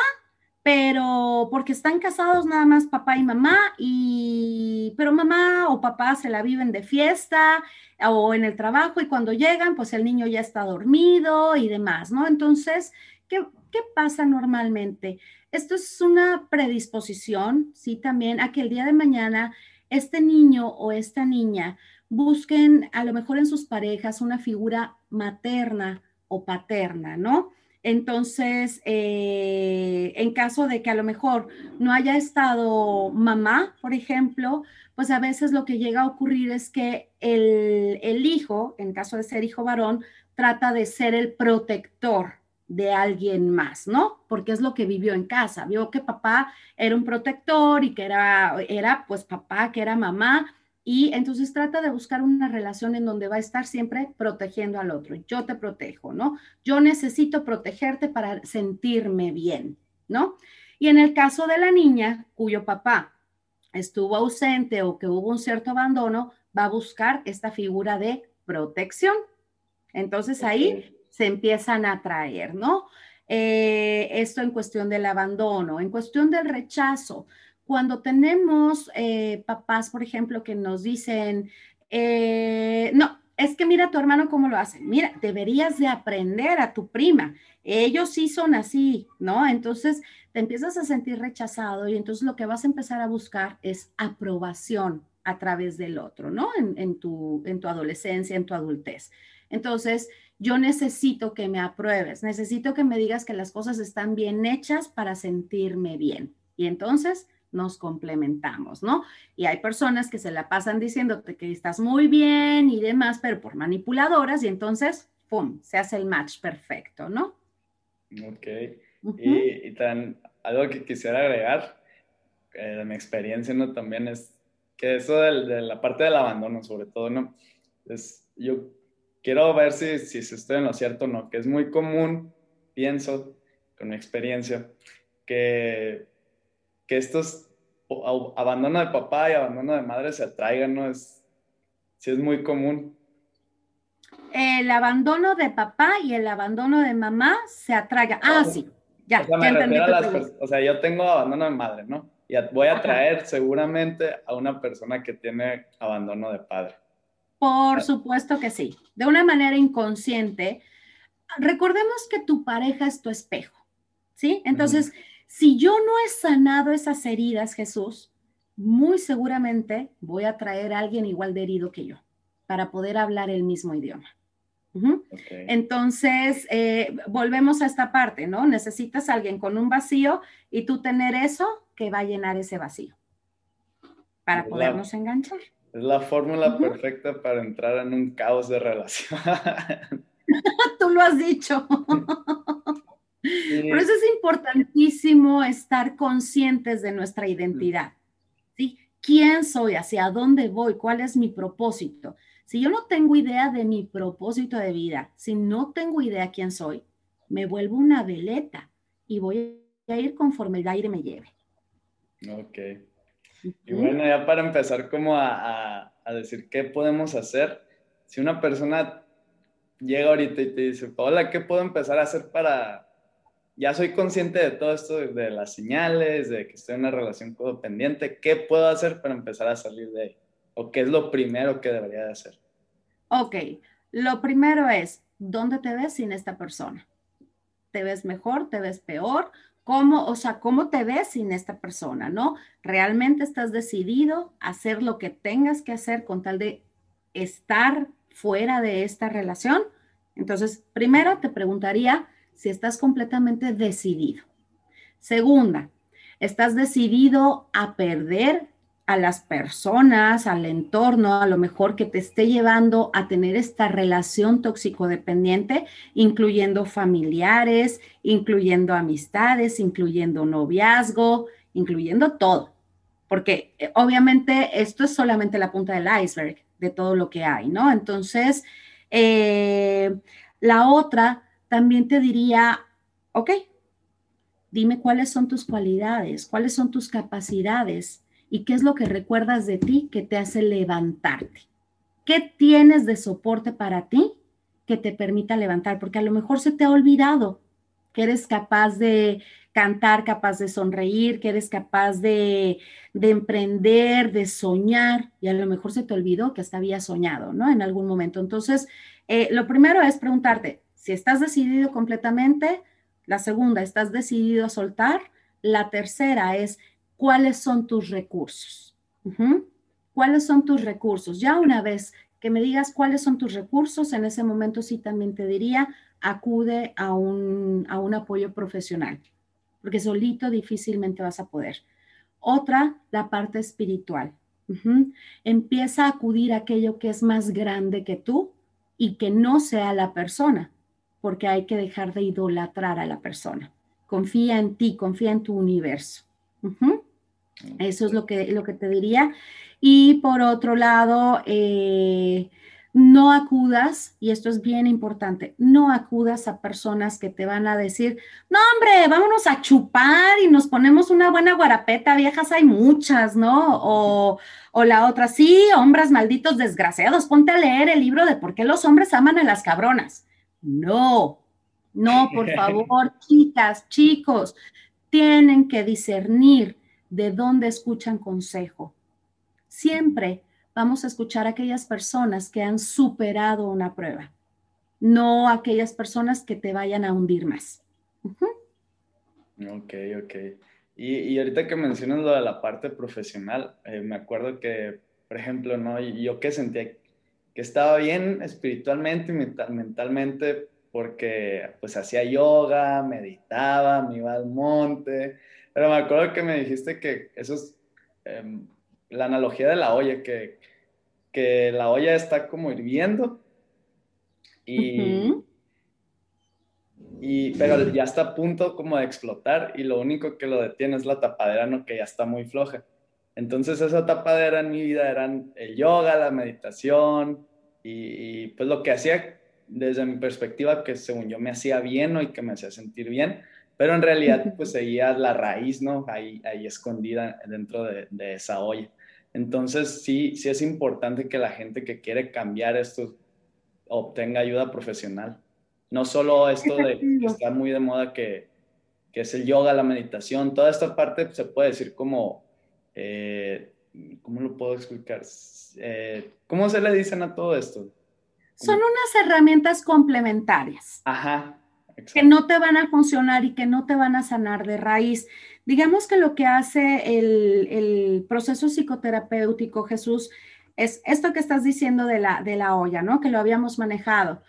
pero porque están casados nada más papá y mamá, y, pero mamá o papá se la viven de fiesta o en el trabajo, y cuando llegan, pues el niño ya está dormido y demás, ¿no? Entonces, ¿qué, qué pasa normalmente? Esto es una predisposición, sí, también a que el día de mañana este niño o esta niña busquen a lo mejor en sus parejas una figura materna o paterna, ¿no? Entonces, eh, en caso de que a lo mejor no haya estado mamá, por ejemplo, pues a veces lo que llega a ocurrir es que el, el hijo, en caso de ser hijo varón, trata de ser el protector de alguien más, ¿no? Porque es lo que vivió en casa. Vio que papá era un protector y que era, era pues papá, que era mamá, y entonces trata de buscar una relación en donde va a estar siempre protegiendo al otro. Yo te protejo, ¿no? Yo necesito protegerte para sentirme bien, ¿no? Y en el caso de la niña, cuyo papá estuvo ausente o que hubo un cierto abandono, va a buscar esta figura de protección. Entonces ahí se empiezan a atraer, ¿no? Eh, esto en cuestión del abandono, en cuestión del rechazo. Cuando tenemos eh, papás, por ejemplo, que nos dicen, eh, no, es que mira a tu hermano cómo lo hacen, mira, deberías de aprender a tu prima, ellos sí son así, ¿no? Entonces te empiezas a sentir rechazado y entonces lo que vas a empezar a buscar es aprobación a través del otro, ¿no? En, en tu, en tu adolescencia, en tu adultez. Entonces, yo necesito que me apruebes, necesito que me digas que las cosas están bien hechas para sentirme bien. Y entonces nos complementamos, ¿no? Y hay personas que se la pasan diciéndote que estás muy bien y demás, pero por manipuladoras, y entonces, ¡pum!, se hace el match perfecto, ¿no? Ok. Uh-huh. Y, y tan, algo que quisiera agregar, eh, de mi experiencia, ¿no? También es que eso de, de la parte del abandono, sobre todo, ¿no? Es, yo quiero ver si, si estoy en lo cierto o no, que es muy común, pienso, con mi experiencia, que... que estos abandono de papá y abandono de madre se atraigan, ¿no? Es, sí es muy común. El abandono de papá y el abandono de mamá se atraigan. Ah, sí, ya, o sea, ya entendí. Las, o sea, yo tengo abandono de madre, ¿no? Y voy a atraer, ajá, seguramente a una persona que tiene abandono de padre. Por ¿sí? supuesto que sí, de una manera inconsciente. Recordemos que tu pareja es tu espejo, ¿sí? Entonces... Mm. Si yo no he sanado esas heridas, Jesús, muy seguramente voy a traer a alguien igual de herido que yo para poder hablar el mismo idioma. Uh-huh. Okay. Entonces, eh, volvemos a esta parte, ¿no? Necesitas a alguien con un vacío y tú tener eso que va a llenar ese vacío para podernos enganchar. Es la fórmula uh-huh. perfecta para entrar en un caos de relación. Tú lo has dicho. Por eso es importantísimo estar conscientes de nuestra identidad, ¿sí? ¿Quién soy? ¿Hacia dónde voy? ¿Cuál es mi propósito? Si yo no tengo idea de mi propósito de vida, si no tengo idea quién soy, me vuelvo una veleta y voy a ir conforme el aire me lleve. Ok. Y bueno, ya para empezar como a, a, a decir qué podemos hacer. Si una persona llega ahorita y te dice, Paola, ¿qué puedo empezar a hacer para...? Ya soy consciente de todo esto, de las señales, de que estoy en una relación codependiente. ¿Qué puedo hacer para empezar a salir de ahí? ¿O qué es lo primero que debería de hacer? Ok, lo primero es, ¿dónde te ves sin esta persona? ¿Te ves mejor? ¿Te ves peor? ¿Cómo, o sea, ¿cómo te ves sin esta persona, no? ¿Realmente estás decidido a hacer lo que tengas que hacer con tal de estar fuera de esta relación? Entonces, primero te preguntaría, si estás completamente decidido. Segunda, ¿estás decidido a perder a las personas, al entorno, a lo mejor que te esté llevando a tener esta relación tóxico-dependiente, incluyendo familiares, incluyendo amistades, incluyendo noviazgo, incluyendo todo? Porque eh, obviamente esto es solamente la punta del iceberg de todo lo que hay, ¿no? Entonces, eh, la otra... También te diría, ok, dime cuáles son tus cualidades, cuáles son tus capacidades y qué es lo que recuerdas de ti que te hace levantarte. ¿Qué tienes de soporte para ti que te permita levantar? Porque a lo mejor se te ha olvidado que eres capaz de cantar, capaz de sonreír, que eres capaz de, de emprender, de soñar, y a lo mejor se te olvidó que hasta habías soñado, ¿no? En algún momento. Entonces, eh, lo primero es preguntarte, si estás decidido completamente, la segunda, estás decidido a soltar. La tercera es, ¿cuáles son tus recursos? Uh-huh. ¿Cuáles son tus recursos? Ya una vez que me digas cuáles son tus recursos, en ese momento sí también te diría, acude a un, a un apoyo profesional, porque solito difícilmente vas a poder. Otra, la parte espiritual. Uh-huh. Empieza a acudir a aquello que es más grande que tú y que no sea la persona, porque hay que dejar de idolatrar a la persona. Confía en ti, confía en tu universo. Uh-huh. Eso es lo que, lo que te diría. Y por otro lado, eh, no acudas, y esto es bien importante, no acudas a personas que te van a decir, no hombre, vámonos a chupar y nos ponemos una buena guarapeta, viejas hay muchas, ¿no? O, o la otra, sí, hombres malditos desgraciados, ponte a leer el libro de por qué los hombres aman a las cabronas. No, no, por favor, chicas, chicos, tienen que discernir de dónde escuchan consejo. Siempre vamos a escuchar a aquellas personas que han superado una prueba, no a aquellas personas que te vayan a hundir más. Uh-huh. Ok, ok. Y, y ahorita que mencionas lo de la parte profesional, eh, me acuerdo que, por ejemplo, ¿no? Yo que sentía que estaba bien espiritualmente y mentalmente porque pues hacía yoga, meditaba, me iba al monte, pero me acuerdo que me dijiste que eso es eh, la analogía de la olla, que, que la olla está como hirviendo y, uh-huh. y, pero ya está a punto como de explotar y lo único que lo detiene es la tapadera, ¿no? Que ya está muy floja. Entonces esa tapadera en mi vida eran el yoga, la meditación y, y pues lo que hacía desde mi perspectiva que según yo me hacía bien, ¿no? Y que me hacía sentir bien, pero en realidad pues seguía la raíz, ¿no? Ahí, ahí escondida dentro de, de esa olla. Entonces sí, sí es importante que la gente que quiere cambiar esto obtenga ayuda profesional. No solo esto de que está muy de moda que, que es el yoga, la meditación, toda esta parte se puede decir como... Eh, ¿Cómo lo puedo explicar? Eh, ¿Cómo se le dicen a todo esto? ¿Cómo? Son unas herramientas complementarias. Ajá. Exacto. Que no te van a funcionar y que no te van a sanar de raíz. Digamos que lo que hace el, el proceso psicoterapéutico, Jesús, es esto que estás diciendo de la, de la olla, ¿no? Que lo habíamos manejado.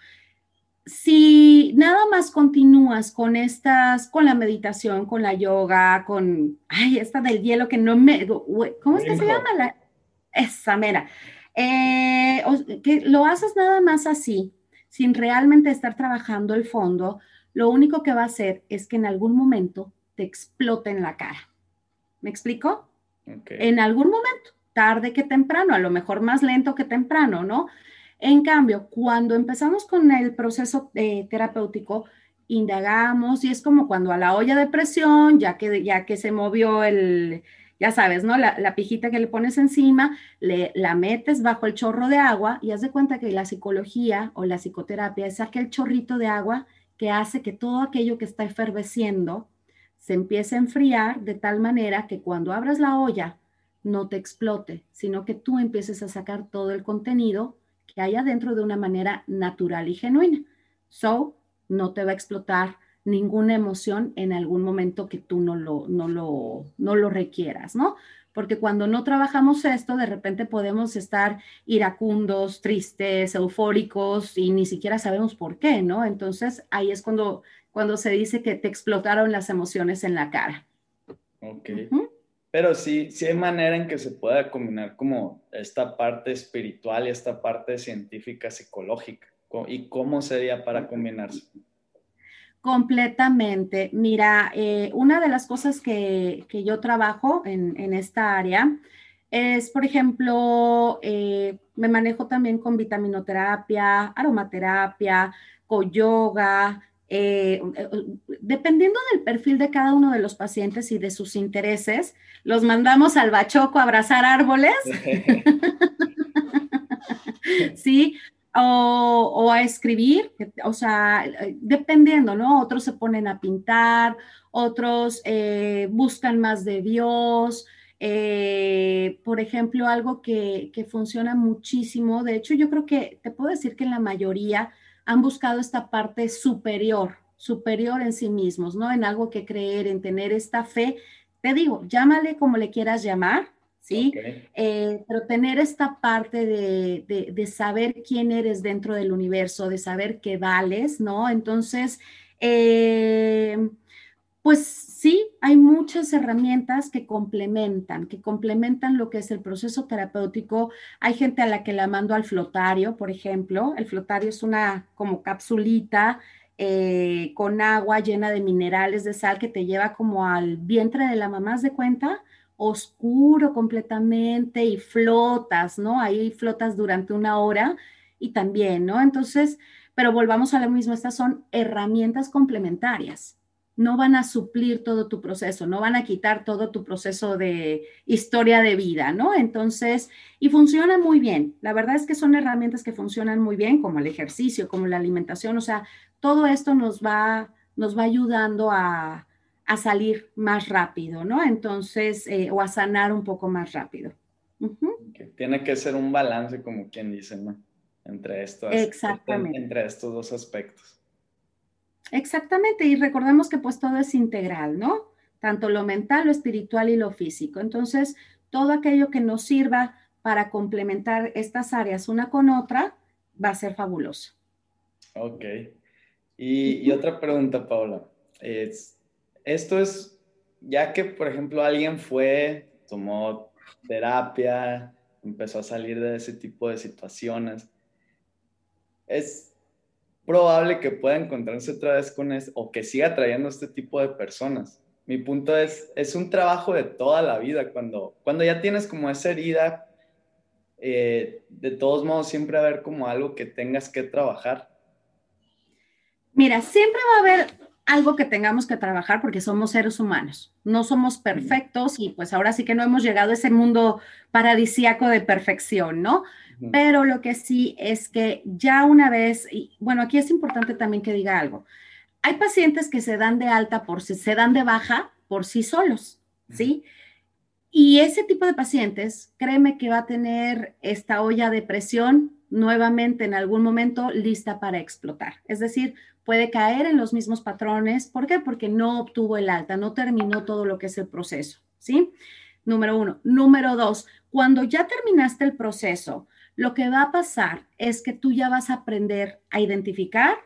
Si nada más continúas con estas, con la meditación, con la yoga, con, ay, esta del hielo que no me, ¿cómo es que se llama? La, esa, mera. Eh, que lo haces nada más así, sin realmente estar trabajando el fondo, lo único que va a hacer es que en algún momento te explote en la cara. ¿Me explico? Okay. En algún momento, tarde que temprano, a lo mejor más lento que temprano, ¿no? En cambio, cuando empezamos con el proceso eh, terapéutico, indagamos y es como cuando a la olla de presión, ya que, ya que se movió el, ya sabes, ¿no? La, la pijita que le pones encima, le, la metes bajo el chorro de agua y haz de cuenta que la psicología o la psicoterapia es aquel chorrito de agua que hace que todo aquello que está efervesciendo se empiece a enfriar de tal manera que cuando abras la olla no te explote, sino que tú empieces a sacar todo el contenido que hay adentro de una manera natural y genuina. So, no te va a explotar ninguna emoción en algún momento que tú no lo, no lo, no lo requieras, ¿no? Porque cuando no trabajamos esto, de repente podemos estar iracundos, tristes, eufóricos y ni siquiera sabemos por qué, ¿no? Entonces, ahí es cuando, cuando se dice que te explotaron las emociones en la cara. Ok. Uh-huh. Pero sí, sí hay manera en que se pueda combinar como esta parte espiritual y esta parte científica, psicológica. ¿Y cómo sería para combinarse? Completamente. Mira, eh, una de las cosas que, que yo trabajo en, en esta área es, por ejemplo, eh, me manejo también con vitaminoterapia, aromaterapia, co-yoga, eh, eh, dependiendo del perfil de cada uno de los pacientes y de sus intereses, los mandamos al bachoco a abrazar árboles. Sí. O, o a escribir, o sea, dependiendo, ¿no? Otros se ponen a pintar, otros eh, buscan más de Dios. Eh, por ejemplo, algo que, que funciona muchísimo, de hecho yo creo que te puedo decir que en la mayoría han buscado esta parte superior, superior en sí mismos, ¿no? En algo que creer, en tener esta fe. Te digo, llámale como le quieras llamar, ¿sí? Okay. Eh, pero tener esta parte de, de, de saber quién eres dentro del universo, de saber qué vales, ¿no? Entonces, eh, pues sí, hay muchas herramientas que complementan, que complementan lo que es el proceso terapéutico. Hay gente a la que la mando al flotario, por ejemplo. El flotario es una como capsulita eh, con agua llena de minerales, de sal, que te lleva como al vientre de la mamá, ¿haz de cuenta? Oscuro completamente y flotas, ¿no? Ahí flotas durante una hora y también, ¿no? Entonces, pero volvamos a lo mismo, estas son herramientas complementarias, no van a suplir todo tu proceso, no van a quitar todo tu proceso de historia de vida, ¿no? Entonces, y funcionan muy bien, la verdad es que son herramientas que funcionan muy bien, como el ejercicio, como la alimentación, o sea, todo esto nos va, nos va ayudando a... a salir más rápido, ¿no? Entonces, eh, o a sanar un poco más rápido. Uh-huh. Okay. Tiene que ser un balance, como quien dice, ¿no? Entre estos, Exactamente. Entre estos dos aspectos. Exactamente, y recordemos que pues todo es integral, ¿no? Tanto lo mental, lo espiritual y lo físico. Entonces, todo aquello que nos sirva para complementar estas áreas una con otra va a ser fabuloso. Ok. Y, uh-huh. y otra pregunta, Paola. Es, Esto es, ya que, por ejemplo, alguien fue, tomó terapia, empezó a salir de ese tipo de situaciones, es probable que pueda encontrarse otra vez con eso, o que siga atrayendo este tipo de personas. Mi punto es, es un trabajo de toda la vida. Cuando, cuando ya tienes como esa herida, eh, de todos modos siempre va a haber como algo que tengas que trabajar. Mira, siempre va a haber algo que tengamos que trabajar porque somos seres humanos, no somos perfectos y pues ahora sí que no hemos llegado a ese mundo paradisíaco de perfección, ¿no? Uh-huh. Pero lo que sí es que ya una vez, y bueno, aquí es importante también que diga algo, hay pacientes que se dan de alta por sí, se dan de baja por sí solos, ¿sí? Uh-huh. Y ese tipo de pacientes, créeme que va a tener esta olla de presión nuevamente en algún momento lista para explotar, es decir, puede caer en los mismos patrones. ¿Por qué? Porque no obtuvo el alta, no terminó todo lo que es el proceso, ¿sí? Número uno. Número dos, cuando ya terminaste el proceso, lo que va a pasar es que tú ya vas a aprender a identificar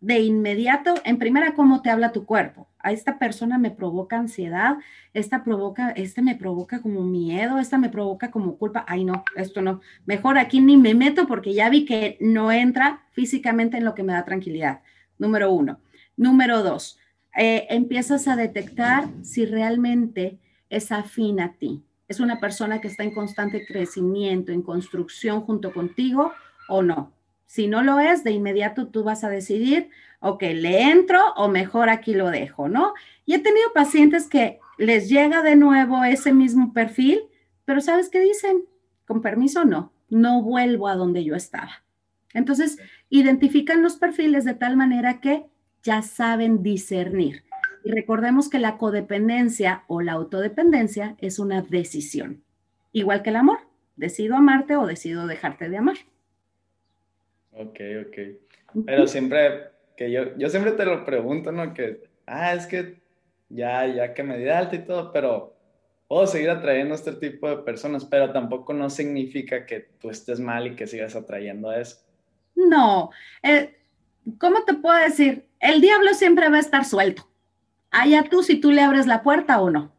de inmediato, en primera, cómo te habla tu cuerpo. A esta persona me provoca ansiedad, esta provoca, esta me provoca como miedo, esta me provoca como culpa. Ay, no, esto no. Mejor aquí ni me meto porque ya vi que no entra físicamente en lo que me da tranquilidad. Número uno. Número dos, eh, empiezas a detectar si realmente es afín a ti. ¿Es una persona que está en constante crecimiento, en construcción junto contigo o no? Si no lo es, de inmediato tú vas a decidir, ok, le entro o mejor aquí lo dejo, ¿no? Y he tenido pacientes que les llega de nuevo ese mismo perfil, pero ¿sabes qué dicen? Con permiso, no, no vuelvo a donde yo estaba. Entonces, identifican los perfiles de tal manera que ya saben discernir. Y recordemos que la codependencia o la autodependencia es una decisión, igual que el amor. Decido amarte o decido dejarte de amar. Ok, ok. Pero siempre que yo, yo siempre te lo pregunto, ¿no? Que, ah, es que ya, ya que me di de alta y todo, pero puedo seguir atrayendo a este tipo de personas, pero tampoco no significa que tú estés mal y que sigas atrayendo a eso. No. Eh, ¿Cómo te puedo decir? El diablo siempre va a estar suelto. Allá tú si tú le abres la puerta o no.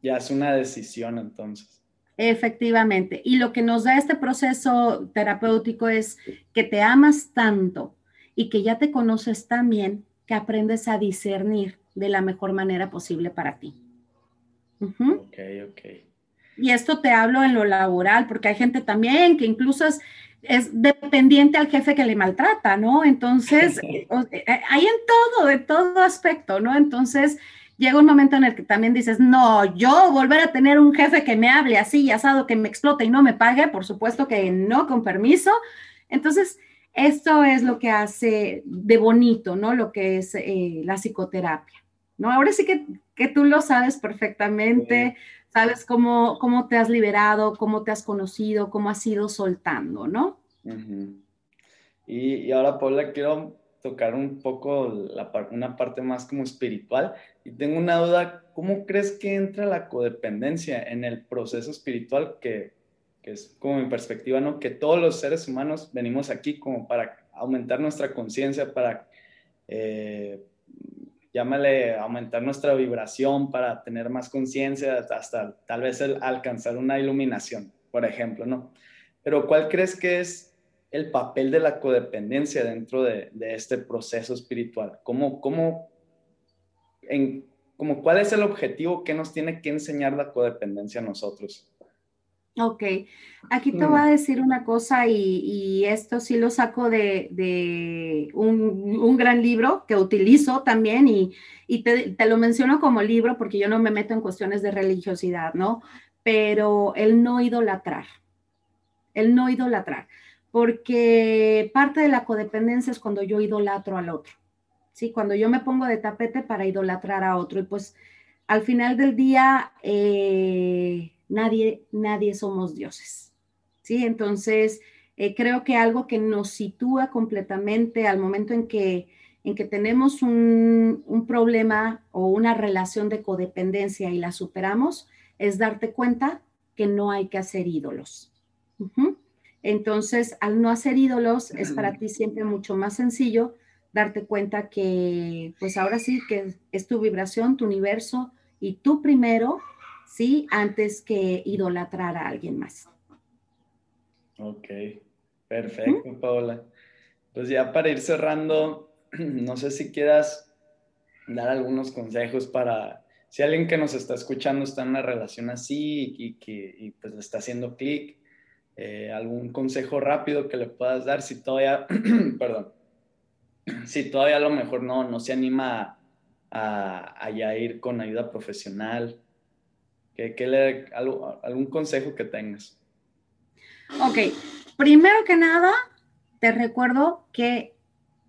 Ya es una decisión entonces. Efectivamente, y lo que nos da este proceso terapéutico es que te amas tanto y que ya te conoces tan bien que aprendes a discernir de la mejor manera posible para ti. Uh-huh. Ok, ok. Y esto te hablo en lo laboral, porque hay gente también que incluso es, es dependiente al jefe que le maltrata, ¿no? Entonces, hay en todo, de todo aspecto, ¿no? Entonces... llega un momento en el que también dices, no, yo volver a tener un jefe que me hable así y asado, que me explote y no me pague, por supuesto que no, con permiso. Entonces, esto es lo que hace de bonito, ¿no? Lo que es eh, la psicoterapia, ¿no? Ahora sí que, que tú lo sabes perfectamente, sí. Sabes cómo, cómo te has liberado, cómo te has conocido, cómo has ido soltando, ¿no? Uh-huh. Y, y ahora, Paola, quiero... tocar un poco la, una parte más como espiritual, y tengo una duda, ¿cómo crees que entra la codependencia en el proceso espiritual? Que, que es como mi perspectiva, ¿no? Que todos los seres humanos venimos aquí como para aumentar nuestra conciencia, para, eh, llámale, aumentar nuestra vibración, para tener más conciencia, hasta tal vez el, alcanzar una iluminación, por ejemplo, ¿no? Pero ¿cuál crees que es el papel de la codependencia dentro de, de este proceso espiritual? ¿Cómo, cómo, en, como ¿Cuál es el objetivo que nos tiene que enseñar la codependencia a nosotros? Ok, aquí te voy a decir una cosa y, y esto sí lo saco de, de un, un gran libro que utilizo también y, y te, te lo menciono como libro porque yo no me meto en cuestiones de religiosidad, ¿no? Pero el no idolatrar, el no idolatrar. Porque parte de la codependencia es cuando yo idolatro al otro, ¿sí? Cuando yo me pongo de tapete para idolatrar a otro. Y pues al final del día eh, nadie, nadie somos dioses, ¿sí? Entonces eh, creo que algo que nos sitúa completamente al momento en que, en que tenemos un, un problema o una relación de codependencia y la superamos es darte cuenta que no hay que hacer ídolos. Uh-huh. Entonces, al no hacer ídolos, es para ti siempre mucho más sencillo darte cuenta que, pues ahora sí, que es tu vibración, tu universo y tú primero, ¿sí? Antes que idolatrar a alguien más. Ok, perfecto, ¿Mm? Paola. Pues ya para ir cerrando, no sé si quieras dar algunos consejos para... si alguien que nos está escuchando está en una relación así y que y pues le está haciendo clic, Eh, algún consejo rápido que le puedas dar si todavía, perdón, si todavía a lo mejor no, no se anima a, a, a ya ir con ayuda profesional, que, que le, algo, algún consejo que tengas. Ok, primero que nada, te recuerdo que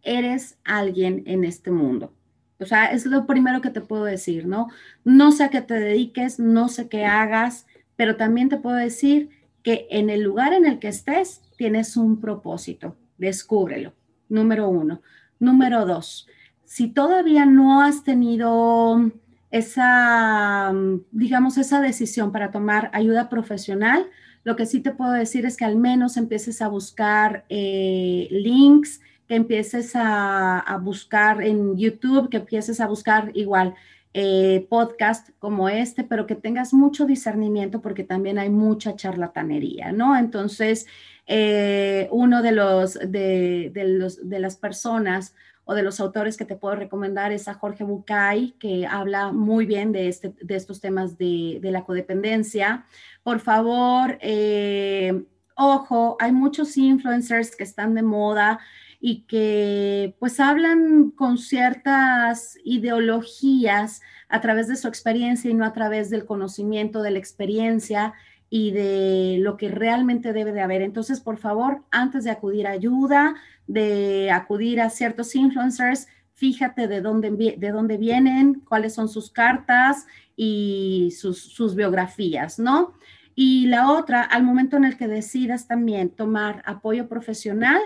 eres alguien en este mundo. O sea, es lo primero que te puedo decir, ¿no? No sé a qué te dediques, no sé qué hagas, pero también te puedo decir que en el lugar en el que estés, tienes un propósito, descúbrelo, número uno. Número dos, si todavía no has tenido esa, digamos, esa decisión para tomar ayuda profesional, lo que sí te puedo decir es que al menos empieces a buscar eh, links, que empieces a, a buscar en YouTube, que empieces a buscar igual, Eh, podcast como este, pero que tengas mucho discernimiento porque también hay mucha charlatanería, ¿no? Entonces, eh, uno de los de, de los de las personas o de los autores que te puedo recomendar es a Jorge Bucay, que habla muy bien de, este, de estos temas de, de la codependencia. Por favor, eh, ojo, hay muchos influencers que están de moda y que pues hablan con ciertas ideologías a través de su experiencia y no a través del conocimiento, de la experiencia y de lo que realmente debe de haber. Entonces, por favor, antes de acudir a ayuda, de acudir a ciertos influencers, fíjate de dónde, de dónde vienen, cuáles son sus cartas y sus, sus biografías, ¿no? Y la otra, al momento en el que decidas también tomar apoyo profesional,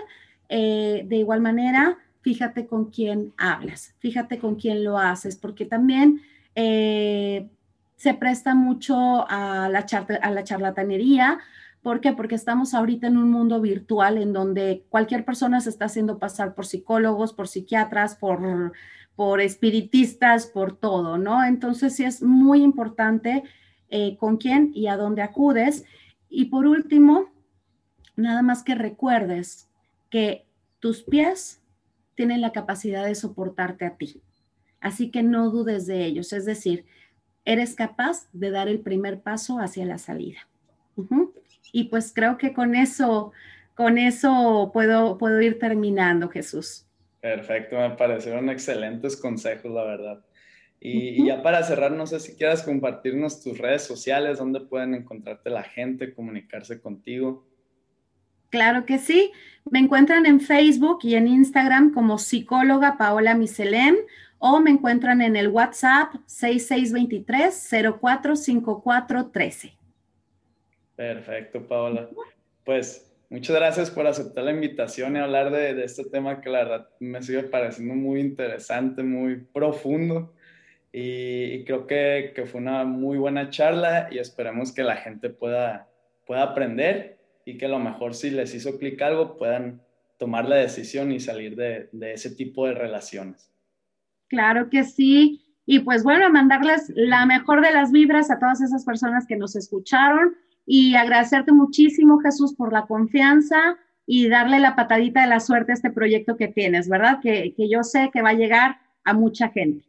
eh, de igual manera, fíjate con quién hablas, fíjate con quién lo haces, porque también eh, se presta mucho a la, a la charlatanería. ¿Por qué? Porque estamos ahorita en un mundo virtual en donde cualquier persona se está haciendo pasar por psicólogos, por psiquiatras, por, por espiritistas, por todo, ¿no? Entonces sí es muy importante Eh, con quién y a dónde acudes. Y por último, nada más que recuerdes que tus pies tienen la capacidad de soportarte a ti. Así que no dudes de ellos. Es decir, eres capaz de dar el primer paso hacia la salida. Uh-huh. Y pues creo que con eso, con eso puedo, puedo ir terminando, Jesús. Perfecto, me parecieron excelentes consejos, la verdad. Y, uh-huh. y ya para cerrar, no sé si quieras compartirnos tus redes sociales, dónde pueden encontrarte la gente, comunicarse contigo. Claro que sí. Me encuentran en Facebook y en Instagram como psicóloga Paola Miselem, o me encuentran en el WhatsApp seis seis dos tres, cero cuatro cinco cuatro uno tres. Perfecto, Paola. Uh-huh. Pues muchas gracias por aceptar la invitación y hablar de, de este tema que la verdad me sigue pareciendo muy interesante, muy profundo. Y creo que, que fue una muy buena charla y esperemos que la gente pueda, pueda aprender y que a lo mejor si les hizo clic algo puedan tomar la decisión y salir de, de ese tipo de relaciones. Claro que sí. Y pues bueno, mandarles la mejor de las vibras a todas esas personas que nos escucharon y agradecerte muchísimo, Jesús, por la confianza y darle la patadita de la suerte a este proyecto que tienes, ¿verdad? Que, que yo sé que va a llegar a mucha gente.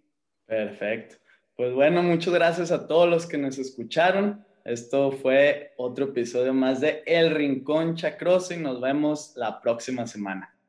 Perfecto. Pues bueno, muchas gracias a todos los que nos escucharon. Esto fue otro episodio más de El Rincón Chacroso y nos vemos la próxima semana.